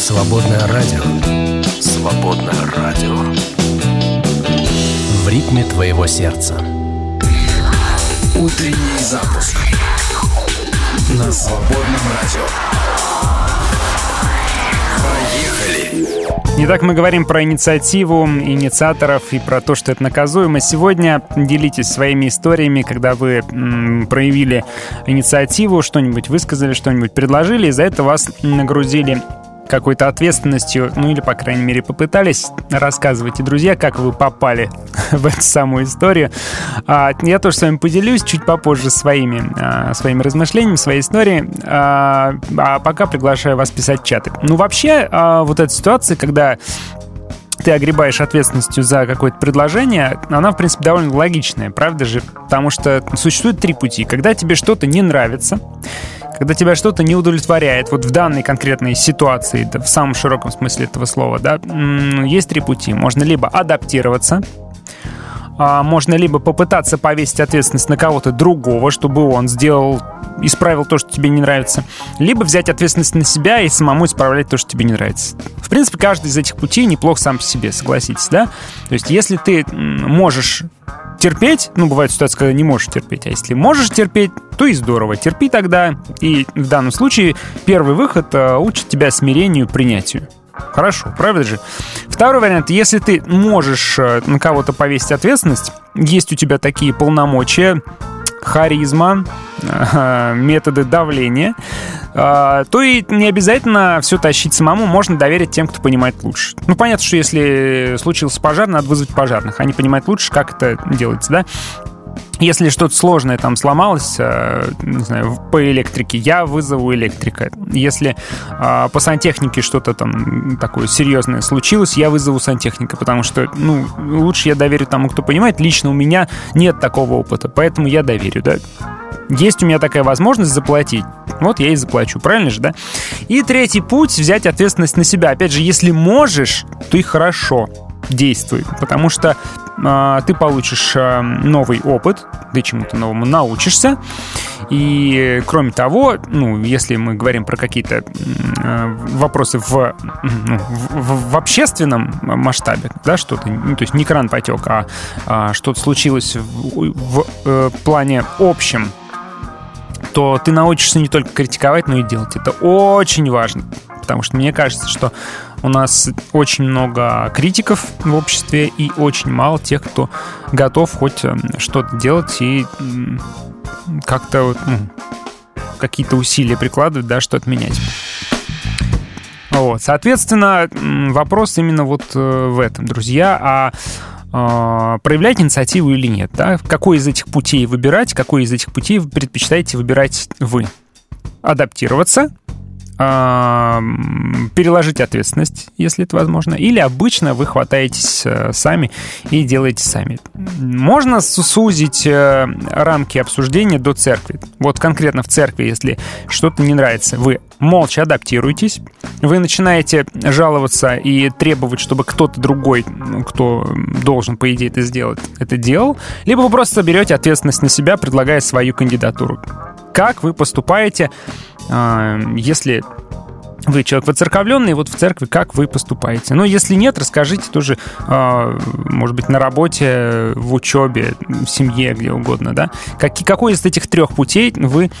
Свободное радио. Свободное радио. В ритме твоего сердца. Утренний запуск. На свободном радио. Поехали. Итак, мы говорим про инициативу, инициаторов и про то, что это наказуемо. Сегодня делитесь своими историями, когда вы м, проявили инициативу, что-нибудь высказали, что-нибудь предложили, и за это вас нагрузили какой-то ответственностью, ну или, по крайней мере, попытались. Рассказывайте, друзья, как вы попали в эту самую историю. Я тоже с вами поделюсь чуть попозже своими, своими размышлениями, своей историей. А пока приглашаю вас писать чаты. Ну, вообще, вот эта ситуация, когда ты огребаешь ответственностью за какое-то предложение, она, в принципе, довольно логичная, правда же? Потому что существует три пути. Когда тебе что-то не нравится, когда тебя что-то не удовлетворяет, вот в данной конкретной ситуации, в самом широком смысле этого слова, да, есть три пути. Можно либо адаптироваться, можно либо попытаться повесить ответственность на кого-то другого, чтобы он сделал, исправил то, что тебе не нравится, либо взять ответственность на себя и самому исправлять то, что тебе не нравится. В принципе, каждый из этих путей неплох сам по себе, согласитесь, да? То есть, если ты можешь терпеть, ну, бывают ситуации, когда не можешь терпеть, а если можешь терпеть, то и здорово, терпи тогда. И в данном случае первый выход учит тебя смирению, принятию. Хорошо, правда же? Второй вариант. Если ты можешь на кого-то повесить ответственность, есть у тебя такие полномочия, харизма, методы давления, э, то и не обязательно все тащить самому, можно доверить тем, кто понимает лучше. Ну, понятно, что если случился пожар, надо вызвать пожарных. Они понимают лучше, как это делается, да? Если что-то сложное там сломалось, не знаю, по электрике, я вызову электрика. Если а, по сантехнике что-то там такое серьезное случилось, я вызову сантехника, потому что, ну, лучше я доверю тому, кто понимает. Лично у меня нет такого опыта, поэтому я доверю, да. Есть у меня такая возможность заплатить, вот я и заплачу, правильно же, да? И третий путь — взять ответственность на себя. Опять же, если можешь, ты хорошо действуй, потому что э, ты получишь э, новый опыт, ты чему-то новому научишься. И, кроме того, ну, если мы говорим про какие-то э, вопросы в, ну, в, в общественном масштабе, да, что-то, ну, то есть не кран потек, а, а что-то случилось в, в э, плане общем, то ты научишься не только критиковать, но и делать. Это очень важно, потому что мне кажется, что у нас очень много критиков в обществе и очень мало тех, кто готов хоть что-то делать и как-то, ну, какие-то усилия прикладывать, да, что-то менять. Вот. Соответственно, вопрос именно вот в этом, друзья. А проявлять инициативу или нет, да? Какой из этих путей выбирать, какой из этих путей вы предпочитаете выбирать вы? Адаптироваться, переложить ответственность, если это возможно, или обычно вы хватаетесь сами и делаете сами. Можно сузить рамки обсуждения до церкви. Вот конкретно в церкви, если что-то не нравится, вы молча адаптируетесь, вы начинаете жаловаться и требовать, чтобы кто-то другой, кто должен, по идее, это сделать, это делал, либо вы просто берете ответственность на себя, предлагая свою кандидатуру. Как вы поступаете, если вы человек воцерковленный, вот в церкви, как вы поступаете? Но если нет, расскажите тоже, может быть, на работе, в учебе, в семье, где угодно, да? Какой из этих трех путей вы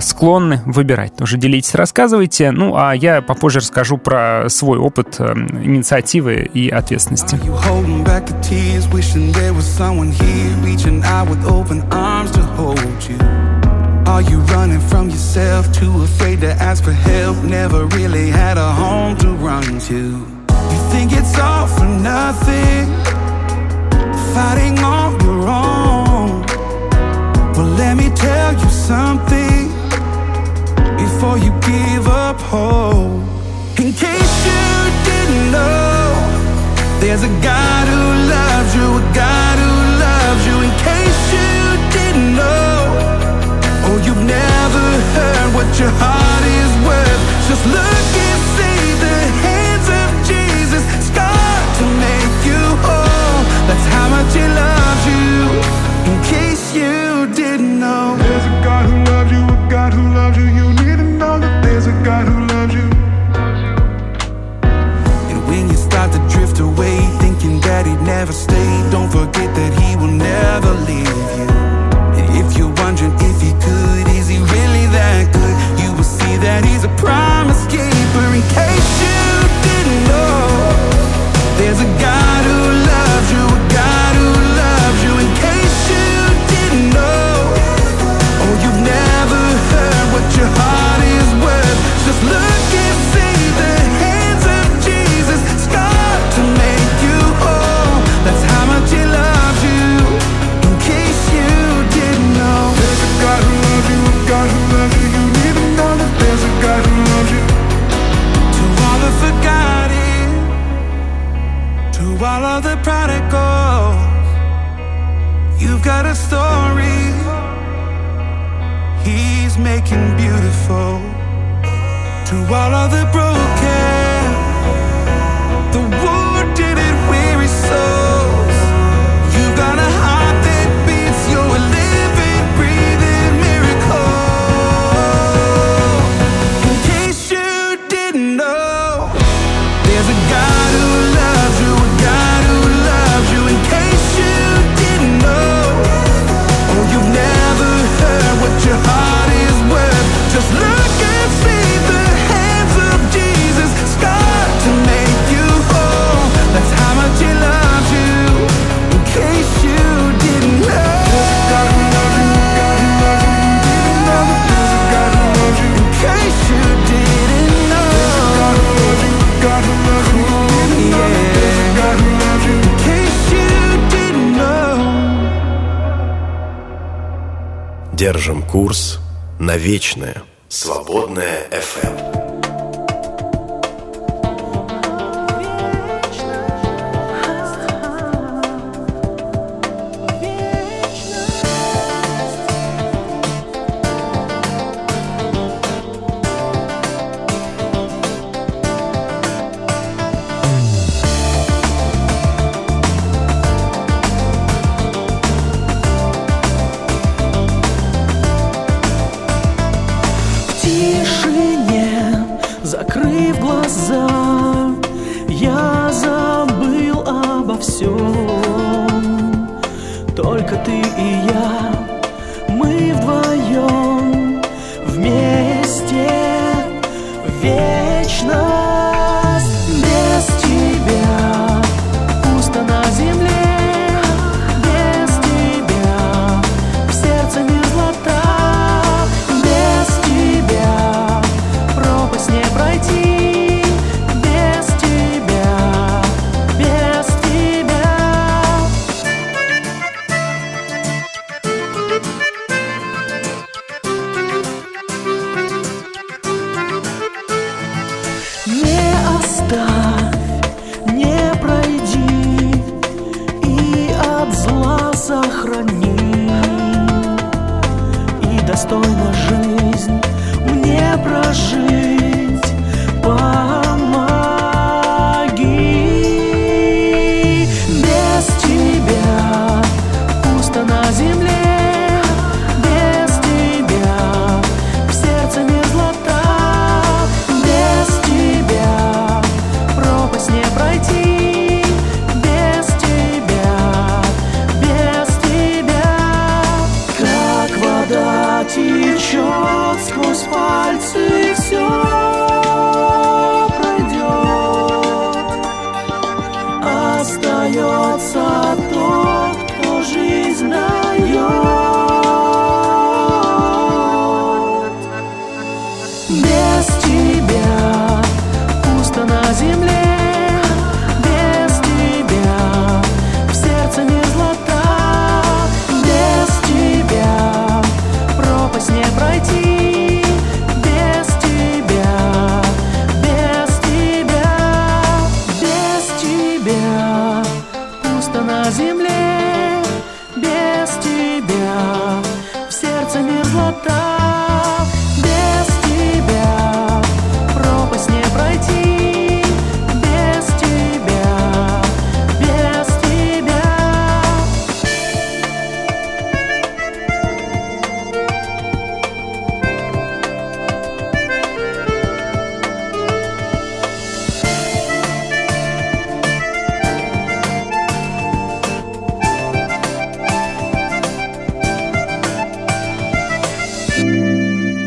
склонны выбирать? Тоже делитесь, рассказывайте. Ну, а я попозже расскажу про свой опыт инициативы и ответственности. Are you running from yourself, too afraid to ask for help? Never really had a home to run to. You think it's all for nothing, fighting on your own. Well, let me tell you something before you give up hope. In case you didn't know, there's a God who loves you, a God who loves you. In case you didn't know, you've never heard what your heart is worth. Just look and see the hands of Jesus start to make you whole. That's how much He loves you. In case you didn't know, there's a God who loves you, a God who loves you. You need to know that there's a God who loves you. And when you start to drift away, thinking that He'd never stay, don't forget that He will never leave you. If you're wondering if He could, is He really that good? You will see that He's a promise keeper. In case you didn't know, there's a God who loves you, a God who loves you. In case you didn't know, oh, you've never heard what your heart is worth. Just look and see the hands of Jesus start to make you whole. That's how much He loves you. All of the prodigals, you've got a story He's making beautiful. To all of the broken, the wounded and weary souls, you've got a heart that beats. You're a living, breathing miracle. In case you didn't know, there's a God who loves. Your heart is worth. Just look and see the hands of Jesus. Держим курс на вечное. Свободная эф эм.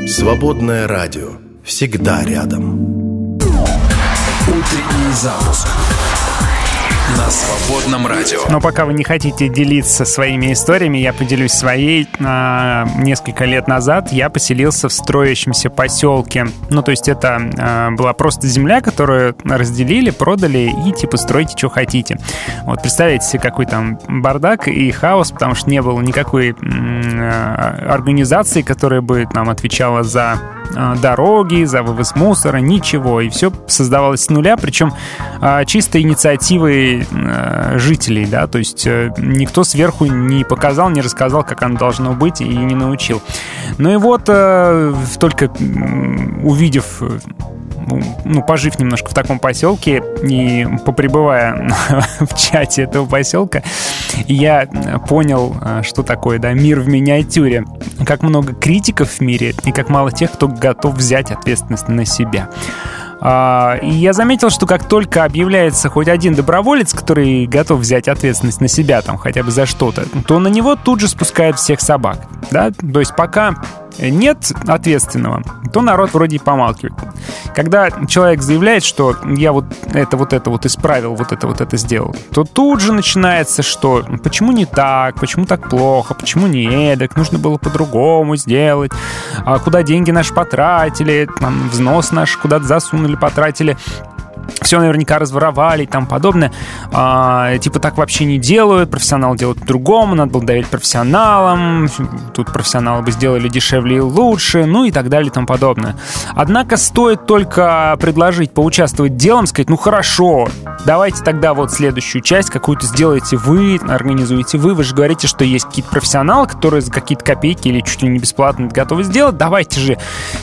Свободное радио. Всегда рядом. Утренний запуск на свободном радио. Но пока вы не хотите делиться своими историями, я поделюсь своей. Несколько лет назад я поселился в строящемся поселке. Ну, то есть это была просто земля, которую разделили, продали и типа стройте, что хотите. Вот представляете себе, какой там бардак и хаос, потому что не было никакой организации, которая бы нам отвечала за дороги, за вывоз мусора, ничего. И все создавалось с нуля, причем чисто инициативы жителей, да, то есть никто сверху не показал, не рассказал, как оно должно быть, и не научил. Ну и вот, только увидев, ну, пожив немножко в таком поселке и попребывая в чате этого поселка, я понял, что такое, да, мир в миниатюре. Как много критиков в мире и как мало тех, кто готов взять ответственность на себя. И я заметил, что как только объявляется хоть один доброволец, который готов взять ответственность на себя там хотя бы за что-то, то на него тут же спускают всех собак, да? То есть пока нет ответственного, то народ вроде и помалкивает. Когда человек заявляет, что я вот это, вот это вот исправил, вот это, вот это сделал, то тут же начинается, что почему не так, почему так плохо, почему не эдак, нужно было по-другому сделать, а куда деньги наши потратили, там, взнос наш куда-то засунули, потратили. все наверняка разворовали и тому подобное. А, типа, так вообще не делают, профессионал делают по-другому, надо было доверить профессионалам, тут профессионалы бы сделали дешевле и лучше, ну и так далее и тому подобное. Однако стоит только предложить поучаствовать делом, сказать, ну хорошо, давайте тогда вот следующую часть какую-то сделаете вы, организуете вы, вы же говорите, что есть какие-то профессионалы, которые за какие-то копейки или чуть ли не бесплатно готовы сделать, давайте же,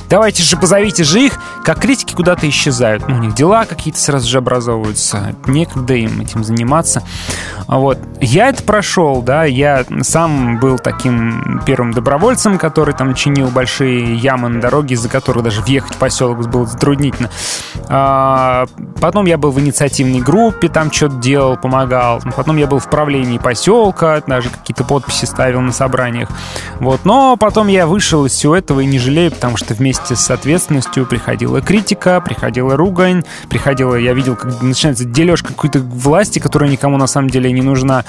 давайте же, позовите же их, как критики куда-то исчезают, ну у них дела какие-то сразу же образовываются, некогда им этим заниматься. Вот. Я это прошел, да, я сам был таким первым добровольцем, который там чинил большие ямы на дороге, из-за которых даже въехать в поселок было затруднительно. А потом я был в инициативной группе, там что-то делал, помогал. Потом я был в правлении поселка, даже какие-то подписи ставил на собраниях. Вот. Но потом я вышел из всего этого и не жалею, потому что вместе с ответственностью приходила критика, приходила ругань, приходила, я видел, как начинается дележка какой-то власти, которая никому на самом деле не нужна.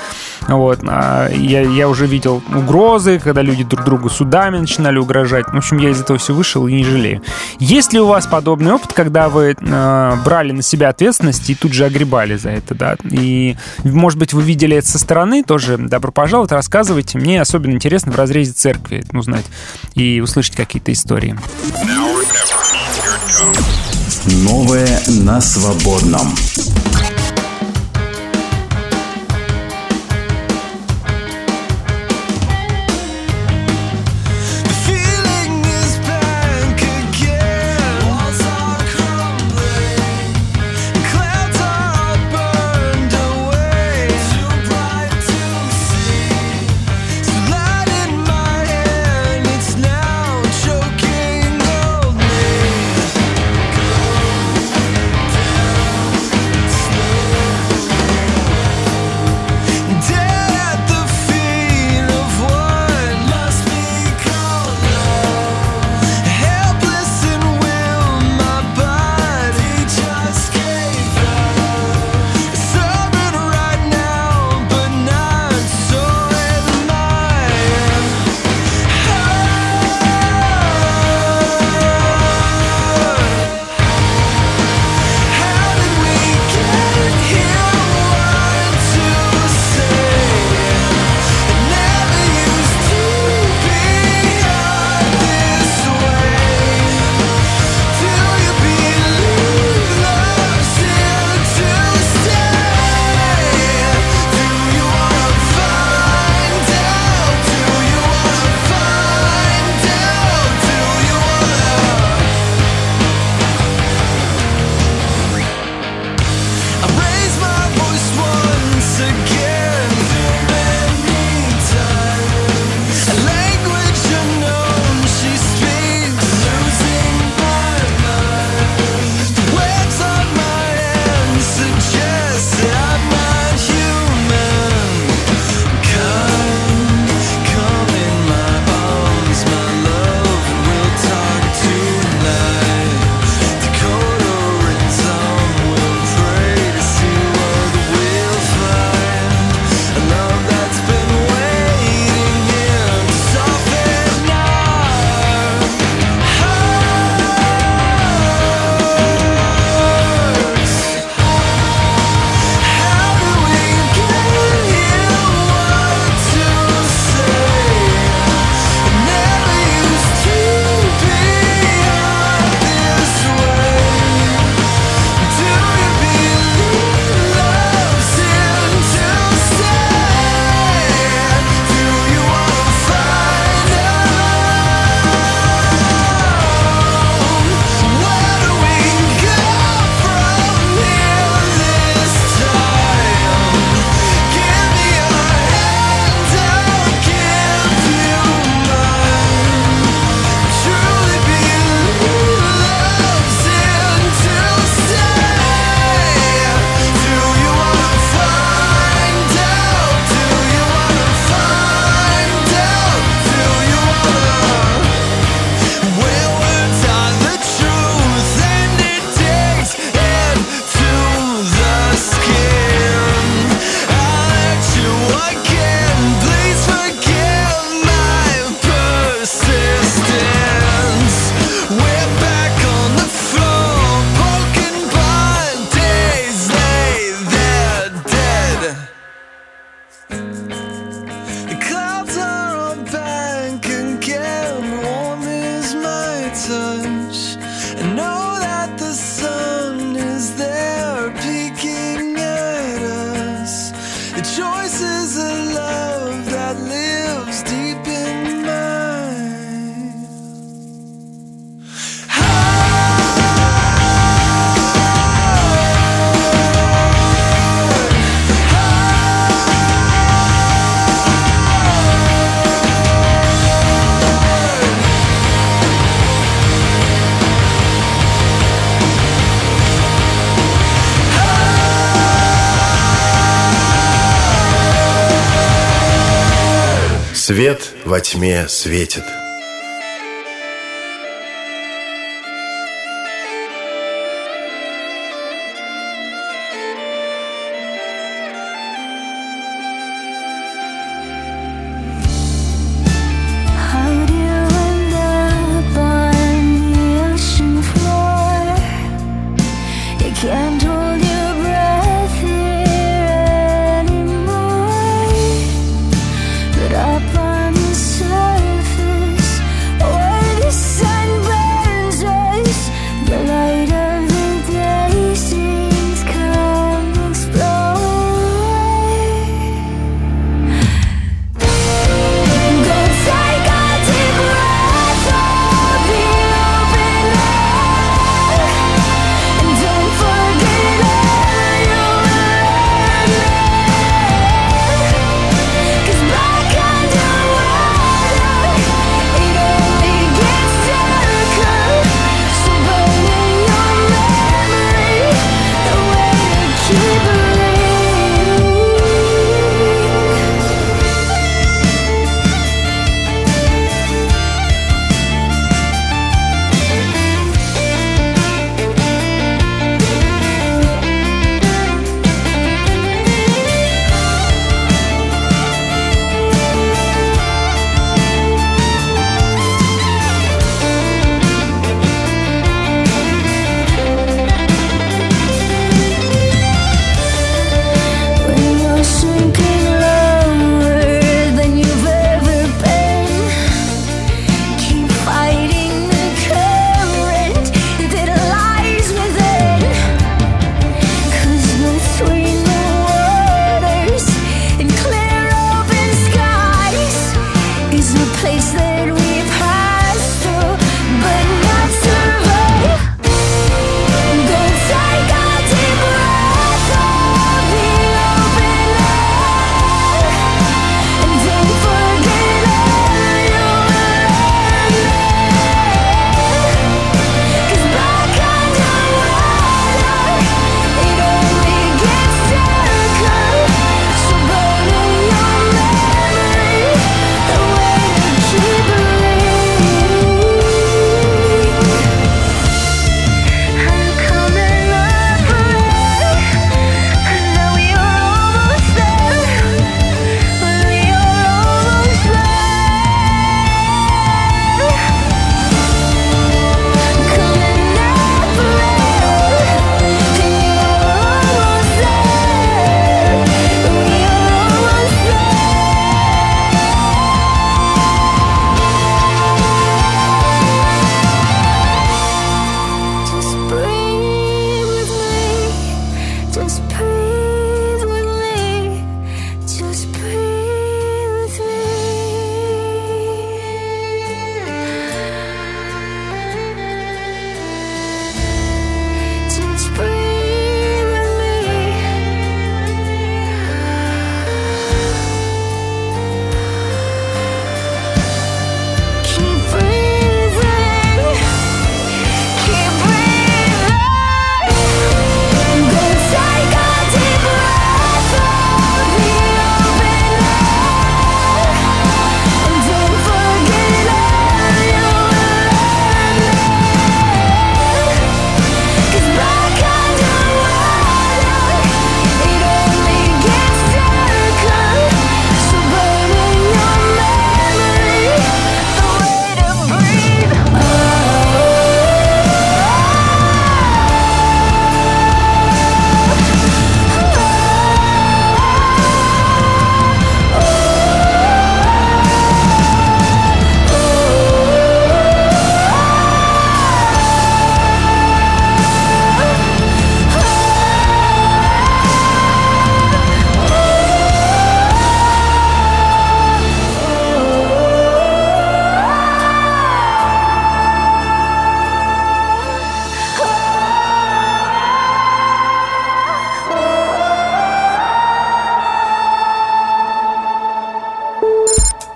Вот. Я, я уже видел угрозы, когда люди друг другу судами начинали угрожать. В общем, я из этого все вышел и не жалею. Есть ли у вас подобный опыт, когда вы э, брали на себя ответственность и тут же огребали за это, да? И, может быть, вы видели это со стороны тоже? Добро пожаловать, рассказывайте. Мне особенно интересно в разрезе церкви узнать и услышать какие-то истории. Новое на свободном. Свет во тьме светит.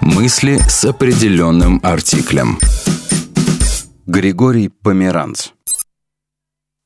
Мысли с определенным артиклем. Григорий Померанц.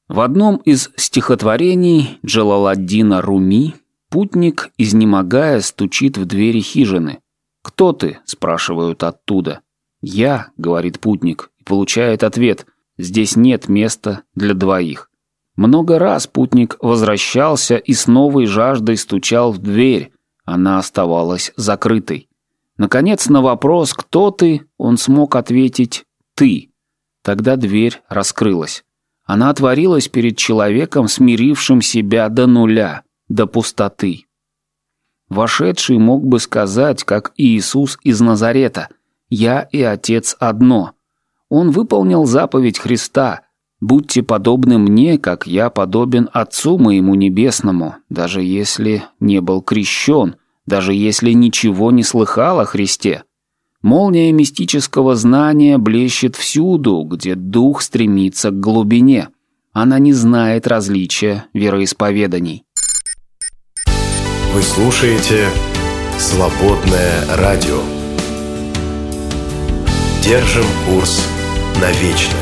В одном из стихотворений Джалаладдина Руми путник, изнемогая, стучит в двери хижины. «Кто ты?» – спрашивают оттуда. «Я», – говорит путник, и получает ответ: «Здесь нет места для двоих». Много раз путник возвращался и с новой жаждой стучал в дверь. Она оставалась закрытой. Наконец, на вопрос «Кто ты?» он смог ответить «Ты». Тогда дверь раскрылась. Она отворилась перед человеком, смирившим себя до нуля, до пустоты. Вошедший мог бы сказать, как Иисус из Назарета: «Я и Отец одно». Он выполнил заповедь Христа: «Будьте подобны мне, как я подобен Отцу моему Небесному», даже если не был крещен, даже если ничего не слыхал о Христе. Молния мистического знания блещет всюду, где дух стремится к глубине. Она не знает различия вероисповеданий. Вы слушаете «Свободное радио». Держим курс на вечное.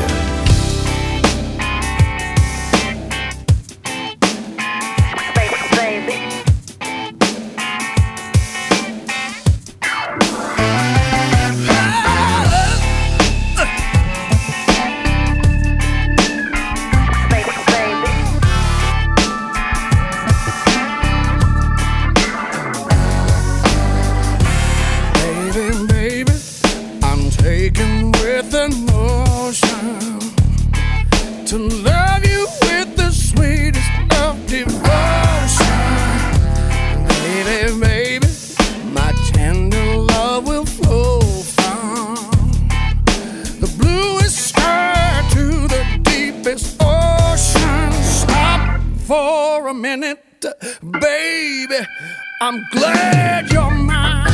I'm glad you're mine.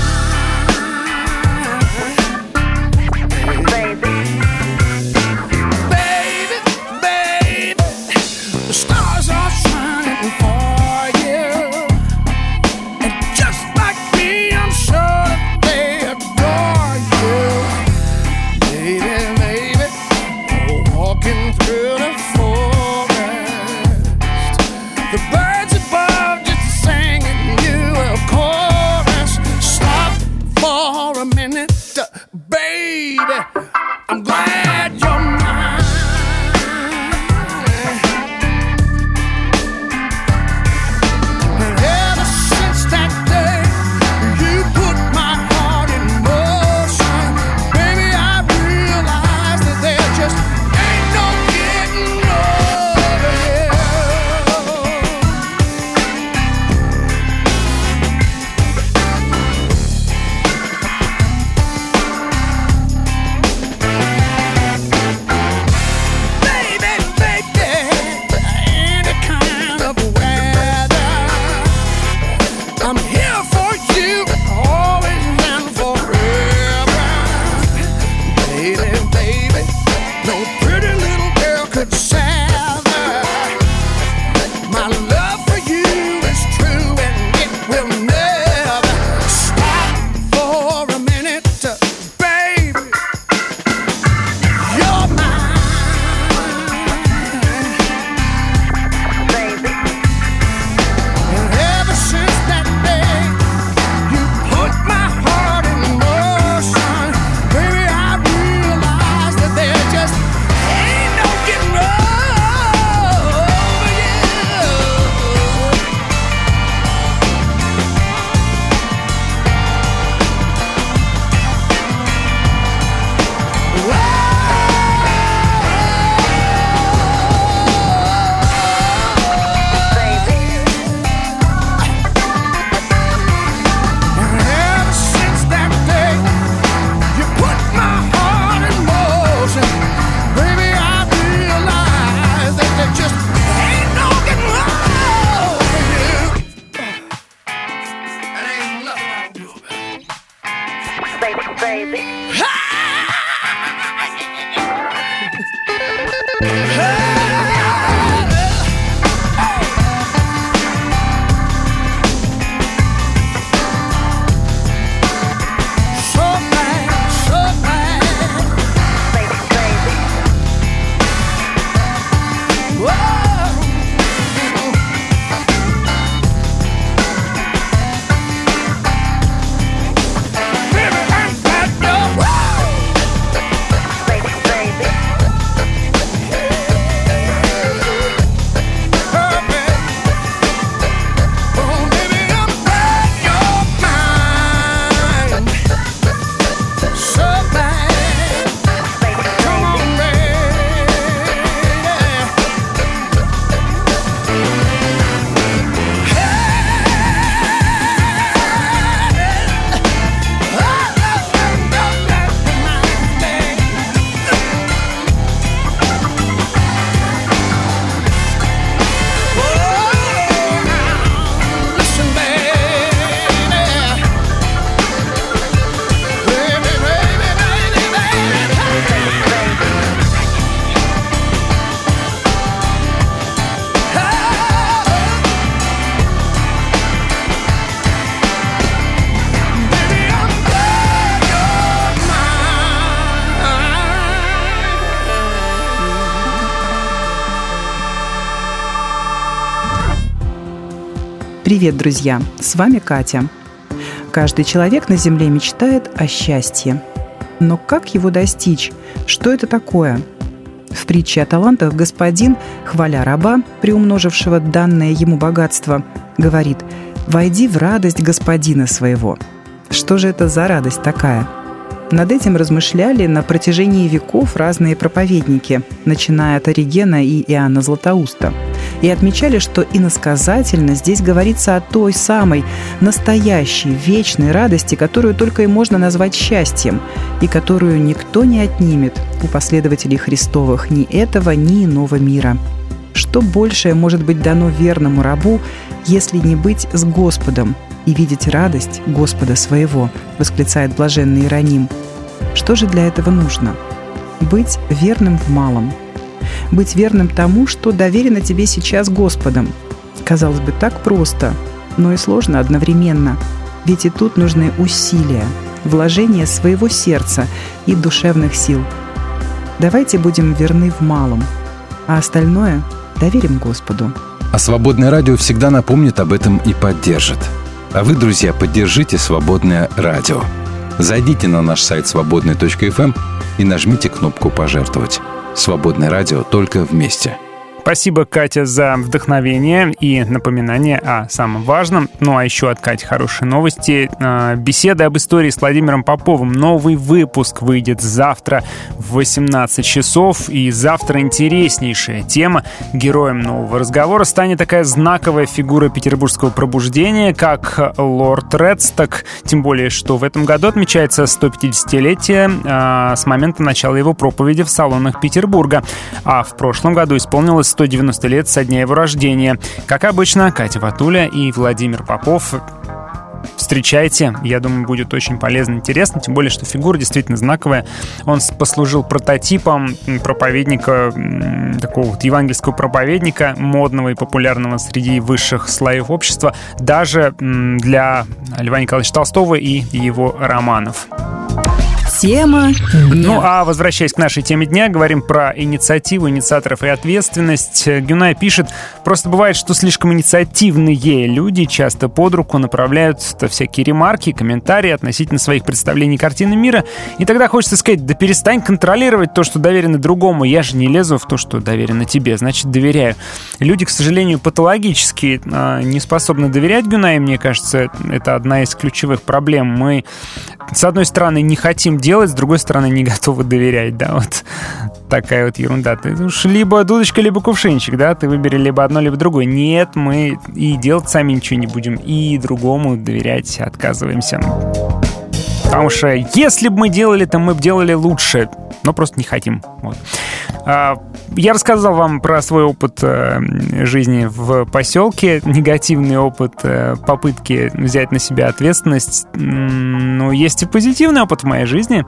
Привет, друзья! С вами Катя. Каждый человек на Земле мечтает о счастье. Но как его достичь? Что это такое? В притче о талантах господин, хваля раба, приумножившего данное ему богатство, говорит: «Войди в радость господина своего». Что же это за радость такая? Над этим размышляли на протяжении веков разные проповедники, начиная от Оригена и Иоанна Златоуста, и отмечали, что иносказательно здесь говорится о той самой настоящей, вечной радости, которую только и можно назвать счастьем, и которую никто не отнимет у последователей Христовых ни этого, ни иного мира. Что большее может быть дано верному рабу, если не быть с Господом и видеть радость Господа своего, восклицает блаженный Иероним. Что же для этого нужно? Быть верным в малом. Быть верным тому, что доверено тебе сейчас Господом. Казалось бы, так просто, но и сложно одновременно. Ведь и тут нужны усилия, вложение своего сердца и душевных сил. Давайте будем верны в малом, а остальное доверим Господу. А «Свободное радио» всегда напомнит об этом и поддержит. А вы, друзья, поддержите «Свободное радио». Зайдите на наш сайт свободный точка эф эм и нажмите кнопку «Пожертвовать». «Свободное радио» только вместе. Спасибо, Катя, за вдохновение и напоминание о самом важном. Ну, а еще от Кати хорошие новости. Беседы об истории с Владимиром Поповым. Новый выпуск выйдет завтра в восемнадцать часов. И завтра интереснейшая тема. Героем нового разговора станет такая знаковая фигура петербургского пробуждения, как лорд Редсток. Тем более, что в этом году отмечается сто пятидесятилетие с момента начала его проповеди в салонах Петербурга. А в прошлом году исполнилось сто девяносто лет со дня его рождения. Как обычно, Катя Ватуля и Владимир Попов. Встречайте. Я думаю, будет очень полезно и интересно. Тем более, что фигура действительно знаковая. Он послужил прототипом проповедника, такого вот евангельского проповедника, модного и популярного среди высших слоев общества, даже для Льва Николаевича Толстого и его романов. Тема дня. Ну, а возвращаясь к нашей теме дня, говорим про инициативу, инициаторов и ответственность. Гюнай пишет: просто бывает, что слишком инициативные люди часто под руку направляют всякие ремарки, комментарии относительно своих представлений картины мира. И тогда хочется сказать: да перестань контролировать то, что доверено другому. Я же не лезу в то, что доверено тебе, значит, доверяю. Люди, к сожалению, патологически не способны доверять, Гюнай. Мне кажется, это одна из ключевых проблем. Мы, с одной стороны, не хотим делать, Делать, с другой стороны, не готовы доверять, да, вот такая вот ерунда. Ты уж либо дудочка, либо кувшинчик, да, ты выбери либо одно, либо другое. Нет, мы и делать сами ничего не будем, и другому доверять отказываемся. Потому что если бы мы делали, то мы бы делали лучше, но просто не хотим. Вот. Я рассказал вам про свой опыт жизни в поселке, негативный опыт попытки взять на себя ответственность. Но есть и позитивный опыт в моей жизни.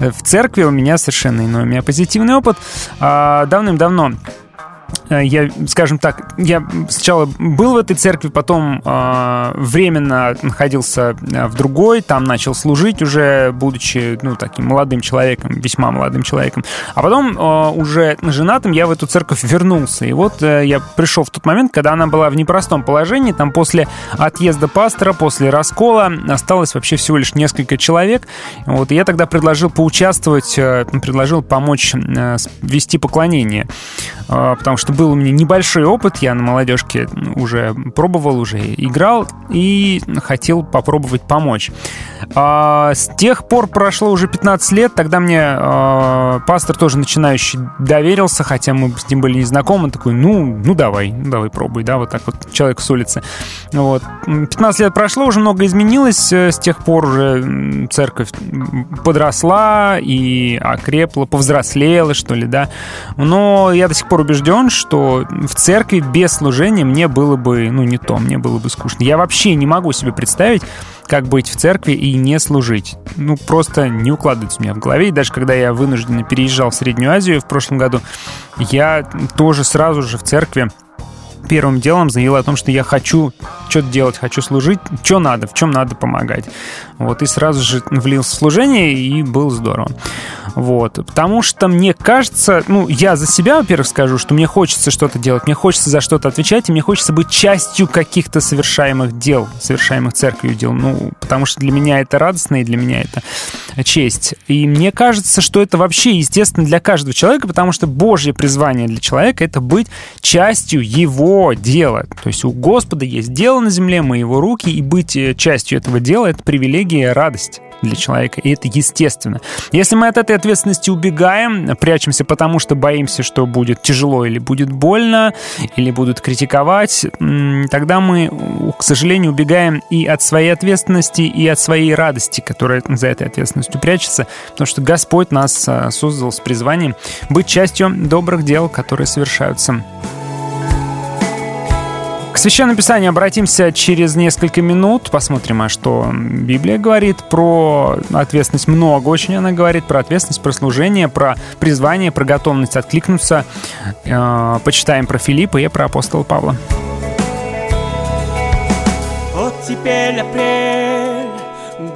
В церкви у меня совершенно иной. У меня позитивный опыт давным-давно. Я, скажем так, я сначала был в этой церкви, потом э, временно находился в другой, там начал служить уже, будучи, ну, таким молодым человеком, весьма молодым человеком. А потом э, уже женатым я в эту церковь вернулся. И вот э, я пришел в тот момент, когда она была в непростом положении. Там после отъезда пастора, после раскола осталось вообще всего лишь несколько человек. Вот, и я тогда предложил поучаствовать, э, предложил помочь э, вести поклонение, э, потому что был у меня небольшой опыт, я на молодежке уже пробовал, уже играл и хотел попробовать помочь. А, с тех пор прошло уже пятнадцать лет, тогда мне а, пастор тоже начинающий доверился, хотя мы с ним были не знакомы, он такой: ну, ну давай, ну давай пробуй, да, вот так вот человек с улицы. Вот. пятнадцать лет прошло, уже много изменилось, с тех пор уже церковь подросла и окрепла, повзрослела, что ли, да. Но я до сих пор убежден, что в церкви без служения мне было бы, ну, не то, мне было бы скучно. Я вообще не могу себе представить, как быть в церкви и не служить. Ну, просто не укладывается у меня в голове. И даже когда я вынужденно переезжал в Среднюю Азию в прошлом году, я тоже сразу же в церкви первым делом заявил о том, что я хочу что-то делать, хочу служить, что надо, в чем надо помогать. Вот, и сразу же влился в служение, и было здорово. Вот. Потому что мне кажется, ну, я за себя, во-первых, скажу, что мне хочется что-то делать, мне хочется за что-то отвечать, и мне хочется быть частью каких-то совершаемых дел, совершаемых церковью дел. Ну, потому что для меня это радостно, и для меня это честь. И мне кажется, что это вообще естественно для каждого человека, потому что Божье призвание для человека — это быть частью его дела. То есть у Господа есть дело на земле, мы его руки, и быть частью этого дела — это привилегия, радость для человека, и это естественно. Если мы от этой ответственности убегаем, прячемся потому, что боимся, что будет тяжело или будет больно, или будут критиковать, тогда мы, к сожалению, убегаем и от своей ответственности, и от своей радости, которая за этой ответственностью прячется, потому что Господь нас создал с призванием быть частью добрых дел, которые совершаются. К Священному Писанию обратимся через несколько минут. Посмотрим, а что Библия говорит про ответственность. Много очень она говорит про ответственность, про служение, про призвание, про готовность откликнуться. Почитаем про Филиппа и про апостола Павла. Вот теперь апрель,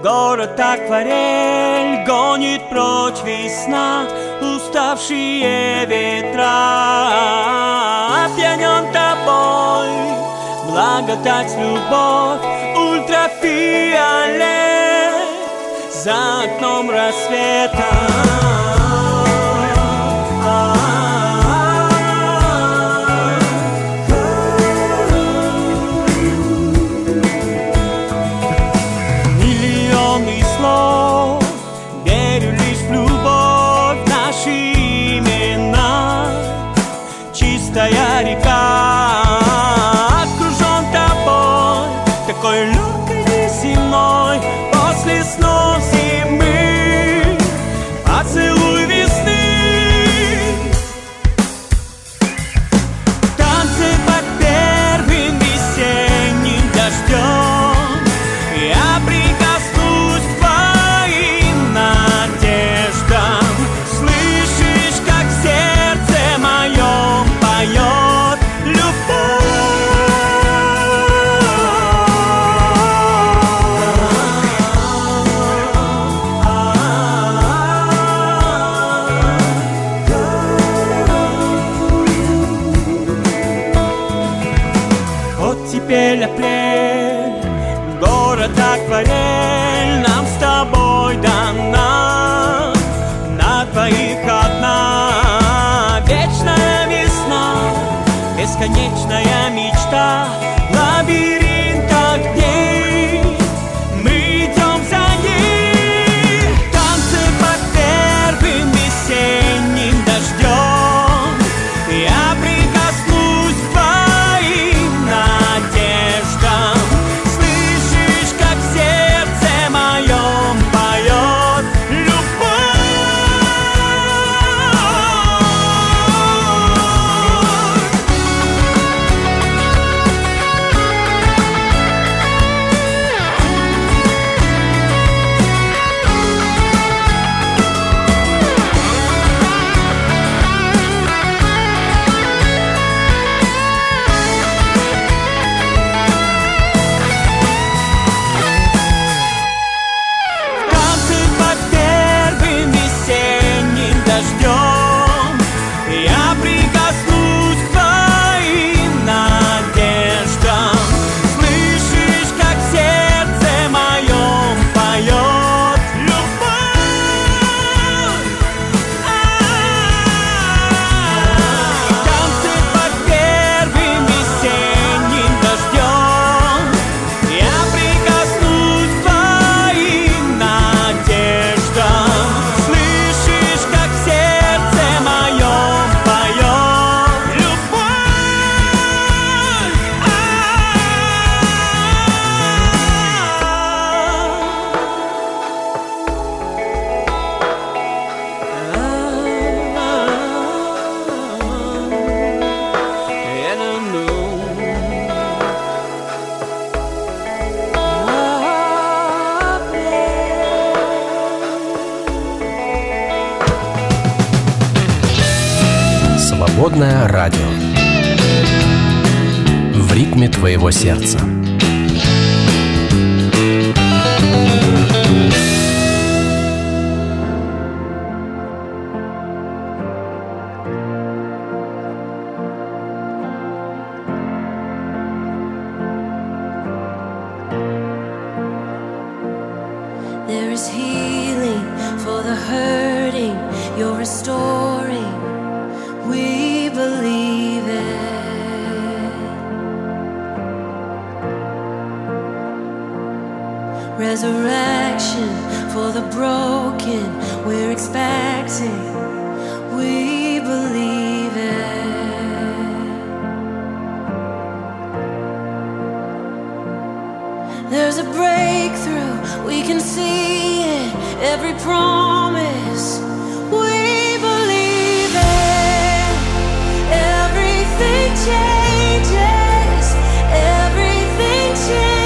город акварель, гонит прочь весна, уставшие ветра. Опьянен тобой, благодать, любовь, ультрафиолет, за окном рассвета. Бесконечная мечта, лабиринт огней, мы идем за ней. Танцы под первым весенним дождем, я прикоснусь к твоим надеждам. Слышишь, как в сердце моем поет любовь. Свободное радио. В ритме твоего сердца. resurrection for the broken. We're expecting, we believe it. There's a breakthrough, we can see it. Every promise, we believe it. Everything changes. Everything changes.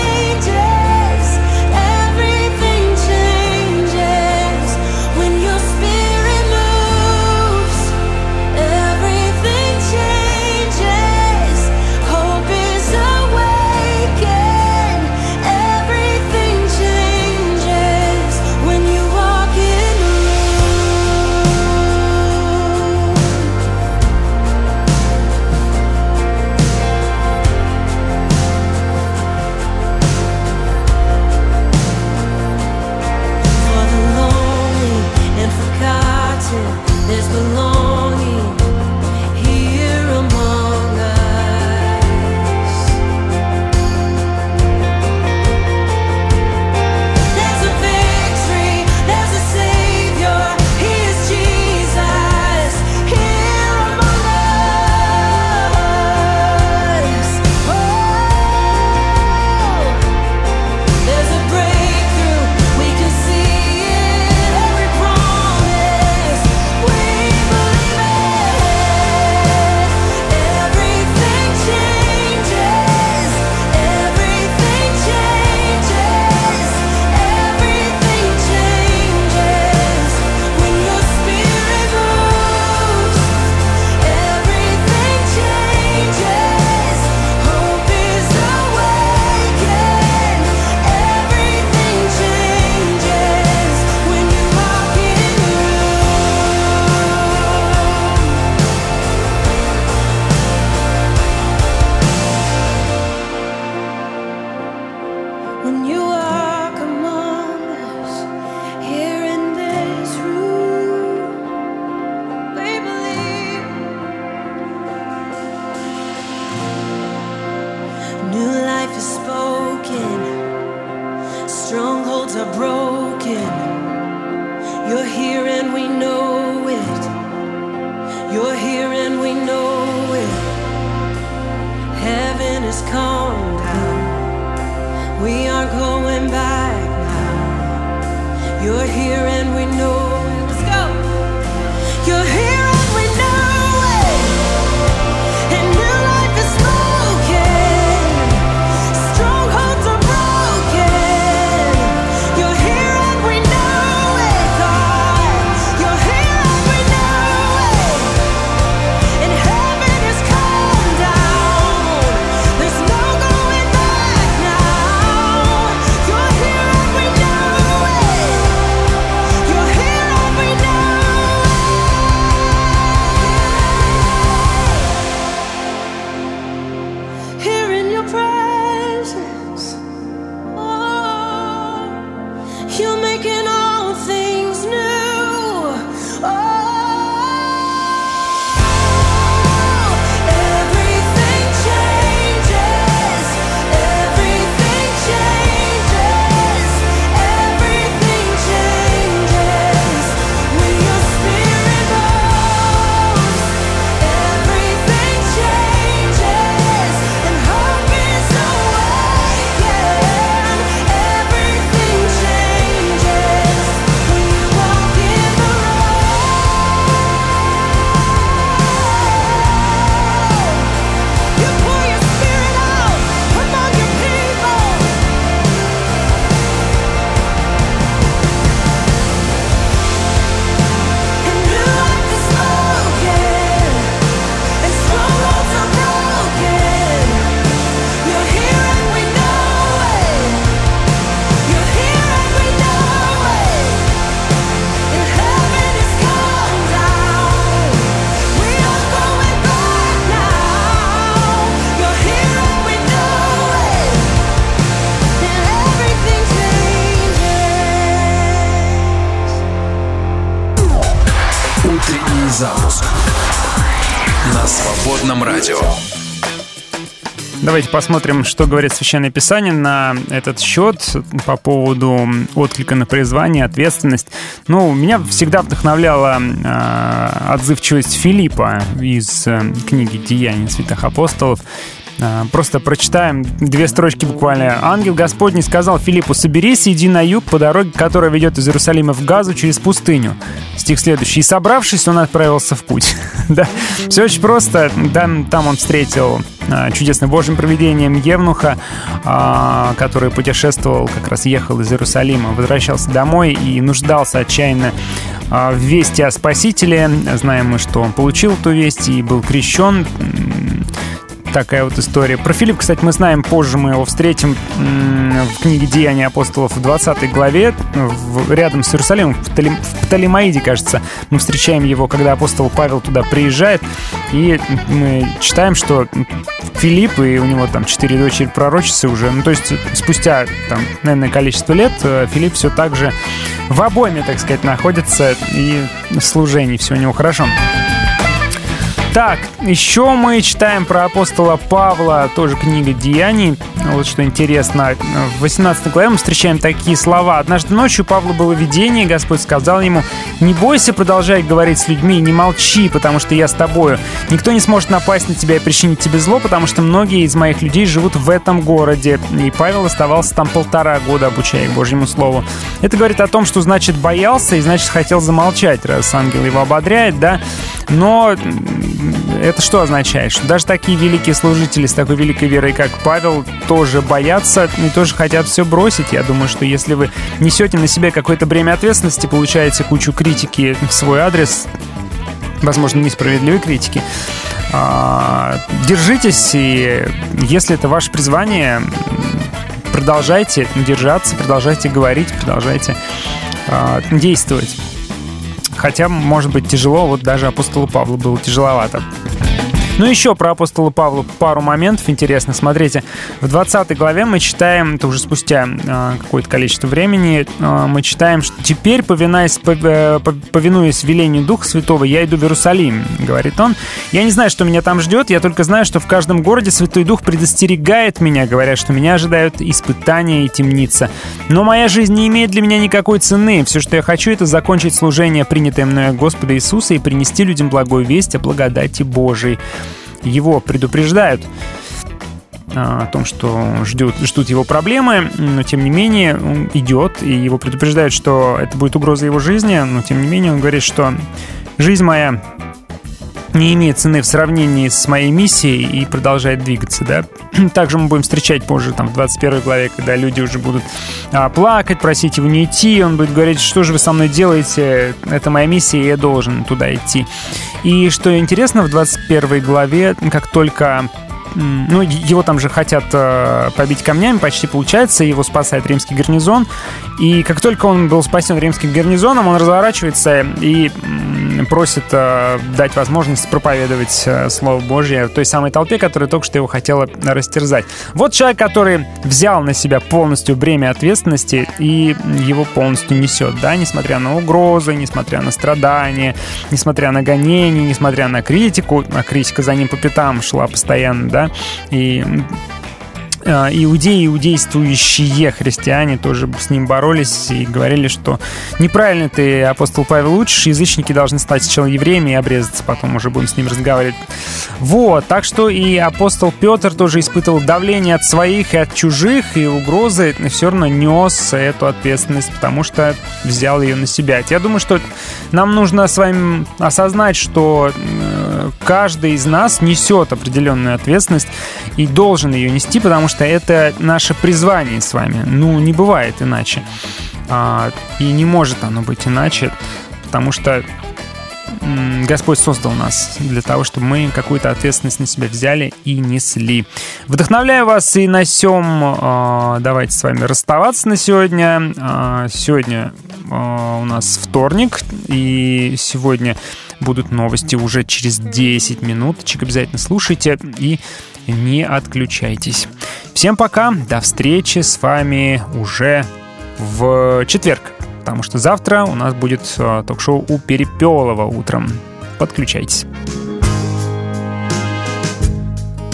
Запуск на Свободном радио. Давайте посмотрим, что говорит Священное Писание на этот счет по поводу отклика на призвание, ответственность. Ну, меня всегда вдохновляла э, отзывчивость Филиппа из э, книги «Деяния святых апостолов». Просто прочитаем две строчки буквально. «Ангел Господний сказал Филиппу: соберись и иди на юг по дороге, которая ведет из Иерусалима в Газу через пустыню». Стих следующий. «И собравшись, он отправился в путь». Да, все очень просто. Там он встретил чудесным Божьим провидением евнуха, который путешествовал, как раз ехал из Иерусалима, возвращался домой и нуждался отчаянно в вести о Спасителе. Знаем мы, что он получил эту весть и был крещен. Такая вот история. Про Филиппа, кстати, мы знаем позже, мы его встретим в книге «Деяния апостолов» в двадцатой главе, рядом с Иерусалимом, в Птолемаиде, кажется. Мы встречаем его, когда апостол Павел туда приезжает, и мы читаем, что Филипп и у него там четыре дочери пророчицы уже, ну то есть спустя там, наверное, количество лет Филипп все так же в обойме, так сказать, находится, и в служении все у него хорошо. Так, еще мы читаем про апостола Павла, тоже книга «Деяний». Вот что интересно, в восемнадцатой главе мы встречаем такие слова. «Однажды ночью Павлу было видение, Господь сказал ему: не бойся, продолжай говорить с людьми, не молчи, потому что я с тобою. Никто не сможет напасть на тебя и причинить тебе зло, потому что многие из моих людей живут в этом городе». И Павел оставался там полтора года, обучая Божьему Слову. Это говорит о том, что значит боялся и значит хотел замолчать, раз ангел его ободряет, да, но... Это что означает? Что даже такие великие служители с такой великой верой, как Павел, тоже боятся и тоже хотят все бросить. Я думаю, что если вы несете на себе какое-то бремя ответственности, получаете кучу критики в свой адрес, возможно, несправедливой критики, держитесь, и если это ваше призвание, продолжайте держаться, продолжайте говорить, продолжайте действовать. Хотя, может быть, тяжело, вот даже апостолу Павлу было тяжеловато. Ну, еще про апостола Павла пару моментов интересно. Смотрите, в двадцатой главе мы читаем, это уже спустя э, какое-то количество времени, э, мы читаем, что «теперь, повинуясь, повинуясь велению Духа Святого, я иду в Иерусалим», говорит он. «Я не знаю, что меня там ждет, я только знаю, что в каждом городе Святой Дух предостерегает меня, говоря, что меня ожидают испытания и темница. Но моя жизнь не имеет для меня никакой цены. Все, что я хочу, это закончить служение, принятое мною Господа Иисуса, и принести людям благую весть о благодати Божией». Его предупреждают о том, что ждут, ждут его проблемы, но тем не менее он идет, и его предупреждают, что это будет угроза его жизни, но тем не менее он говорит, что «жизнь моя не имеет цены в сравнении с моей миссией», и продолжает двигаться, да. Также мы будем встречать позже, там, в двадцать первой главе, когда люди уже будут а, плакать, просить его не идти, он будет говорить: что же вы со мной делаете, это моя миссия, и я должен туда идти. И что интересно, в двадцать первой главе, как только... Ну, его там же хотят э, побить камнями, почти получается, его спасает римский гарнизон. И как только он был спасен римским гарнизоном, он разворачивается и м, просит э, дать возможность проповедовать э, Слово Божье той самой толпе, которая только что его хотела растерзать. Вот человек, который взял на себя полностью бремя ответственности и его полностью несет, да, несмотря на угрозы, несмотря на страдания, несмотря на гонения, несмотря на критику. А критика за ним по пятам шла постоянно, да. И э, иудеи, иудействующие христиане тоже с ним боролись и говорили, что неправильно ты, апостол Павел, учишь, язычники должны стать сначала евреями и обрезаться, потом уже будем с ним разговаривать. Вот, так что и апостол Петр тоже испытывал давление от своих и от чужих, и угрозы, и все равно нес эту ответственность, потому что взял ее на себя. Я думаю, что нам нужно с вами осознать, что... Каждый из нас несет определенную ответственность и должен ее нести, потому что это наше призвание с вами. Ну, не бывает иначе. И не может оно быть иначе, потому что Господь создал нас для того, чтобы мы какую-то ответственность на себя взяли и несли. Вдохновляю вас и на сём давайте с вами расставаться на сегодня. Сегодня у нас вторник, и сегодня будут новости уже через десять минуточек. Обязательно слушайте и не отключайтесь. Всем пока, до встречи с вами уже в четверг, потому что завтра у нас будет ток-шоу у Перепелова утром. Подключайтесь.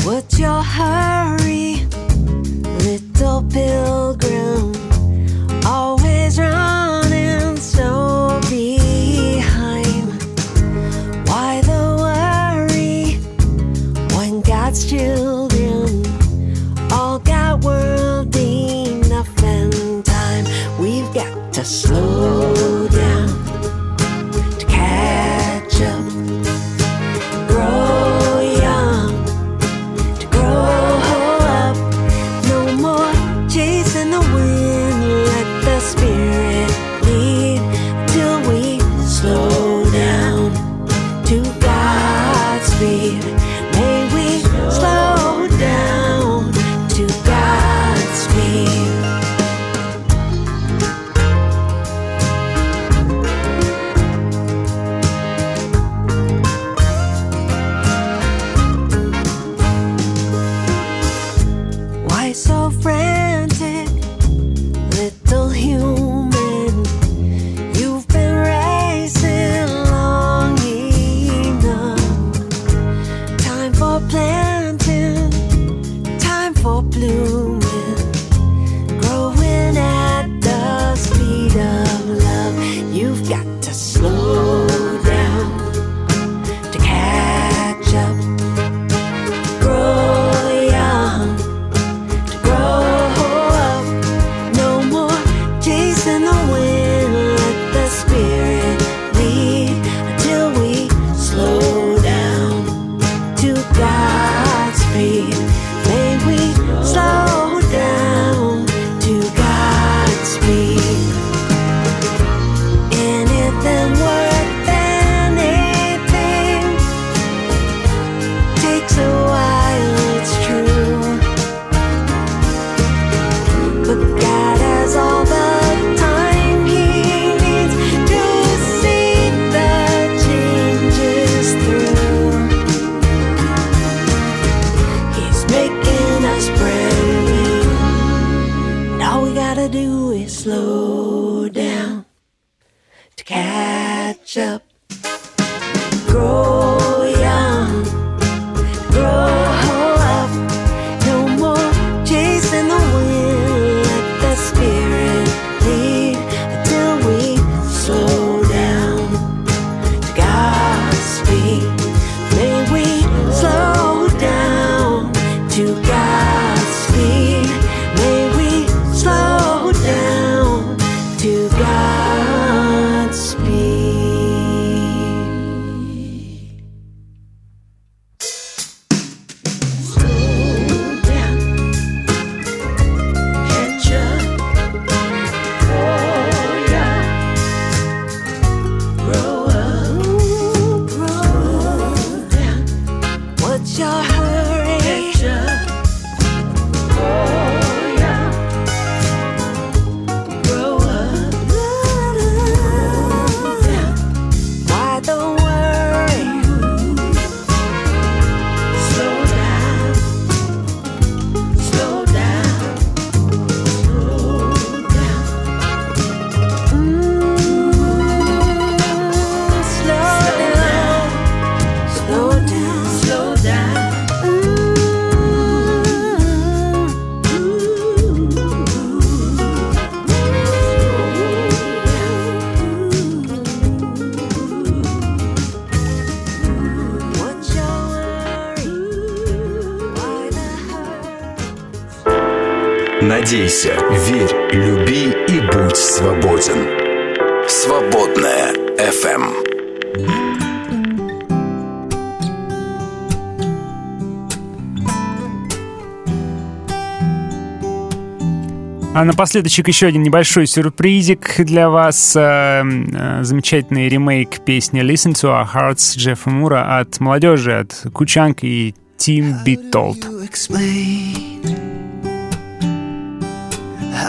What's your hurry, little pilgrim? Always running so behind. Why the worry when God's children all got worldly enough and time? We've got to slow down to catch up. Надейся, верь, люби и будь свободен. Свободная эф эм. А напоследок еще один небольшой сюрпризик для вас. Замечательный ремейк песни «Listen to Our Hearts» Джеффа Мура от молодежи, от Кучанг и Тим Битолд.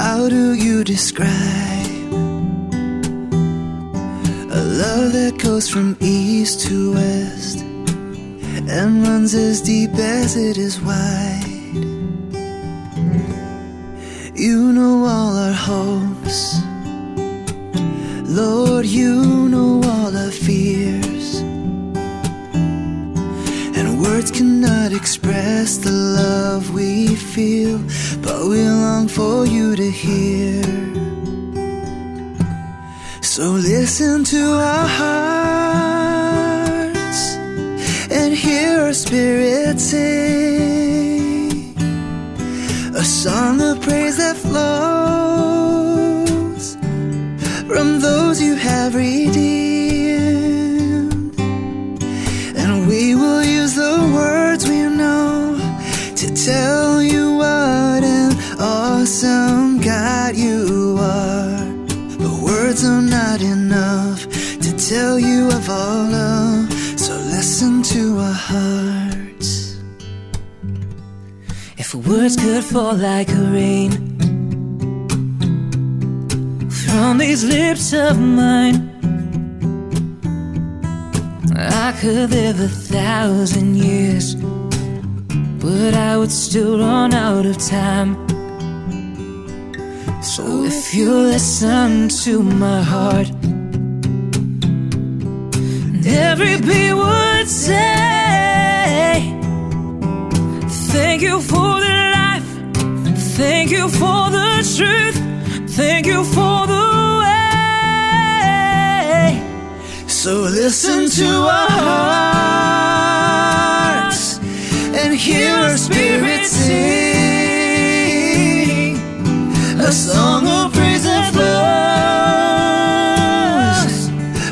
How do you describe a love that goes from east to west and runs as deep as it is wide? You know all our hopes, Lord, you know all our fears, and words cannot explain. express the love we feel, but we long for you to hear. So listen to our hearts and hear our spirit sing a song of praise that flows from those you have redeemed. Tell you what an awesome God you are, but words are not enough to tell you of all love. So listen to our hearts. If words could fall like rain from these lips of mine, I could live a thousand years, but I would still run out of time. So if you listen to my heart and every beat would say, thank you for the life, thank you for the truth, thank you for the way. So listen to our heart and hear our spirit sing a song of praise that flows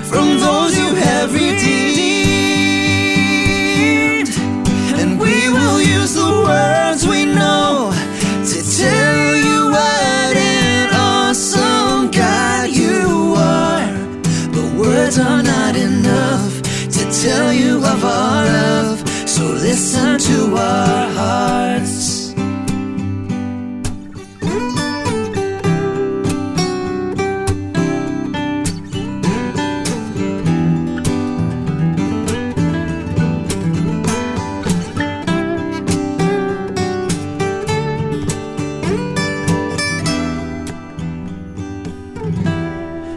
from those you have redeemed. And we will use the words we know to tell you what an awesome God you are, but words are not enough to tell you of our love. So listen to our hearts.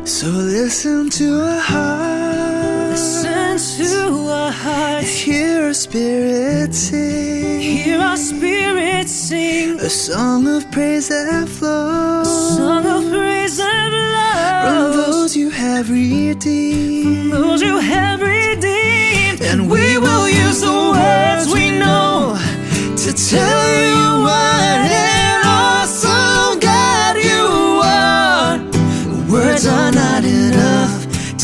So listen to our hearts. Listen to our hearts. Hear our spirit sing. Hear our spirit sing. A song of praise that flows. A song of praise that flows. From those you have redeemed. From those you have redeemed. And we will use the words we know to tell you what an awesome God you are. The words are not enough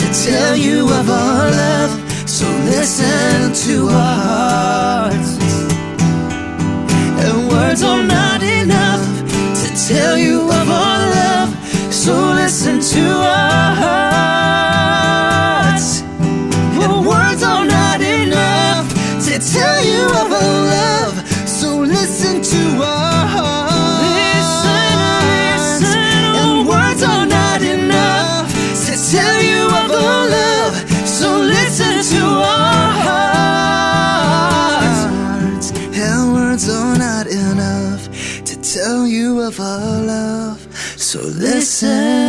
to tell you of our love. So listen to our hearts. And words are not enough to tell you of our love. So listen to our hearts. And words are not enough to tell you of our love. So listen to our hearts. Listen, listen. And words are not enough to tell you of our love. So listen to our hearts. And words are not enough to tell you of our love. So listen.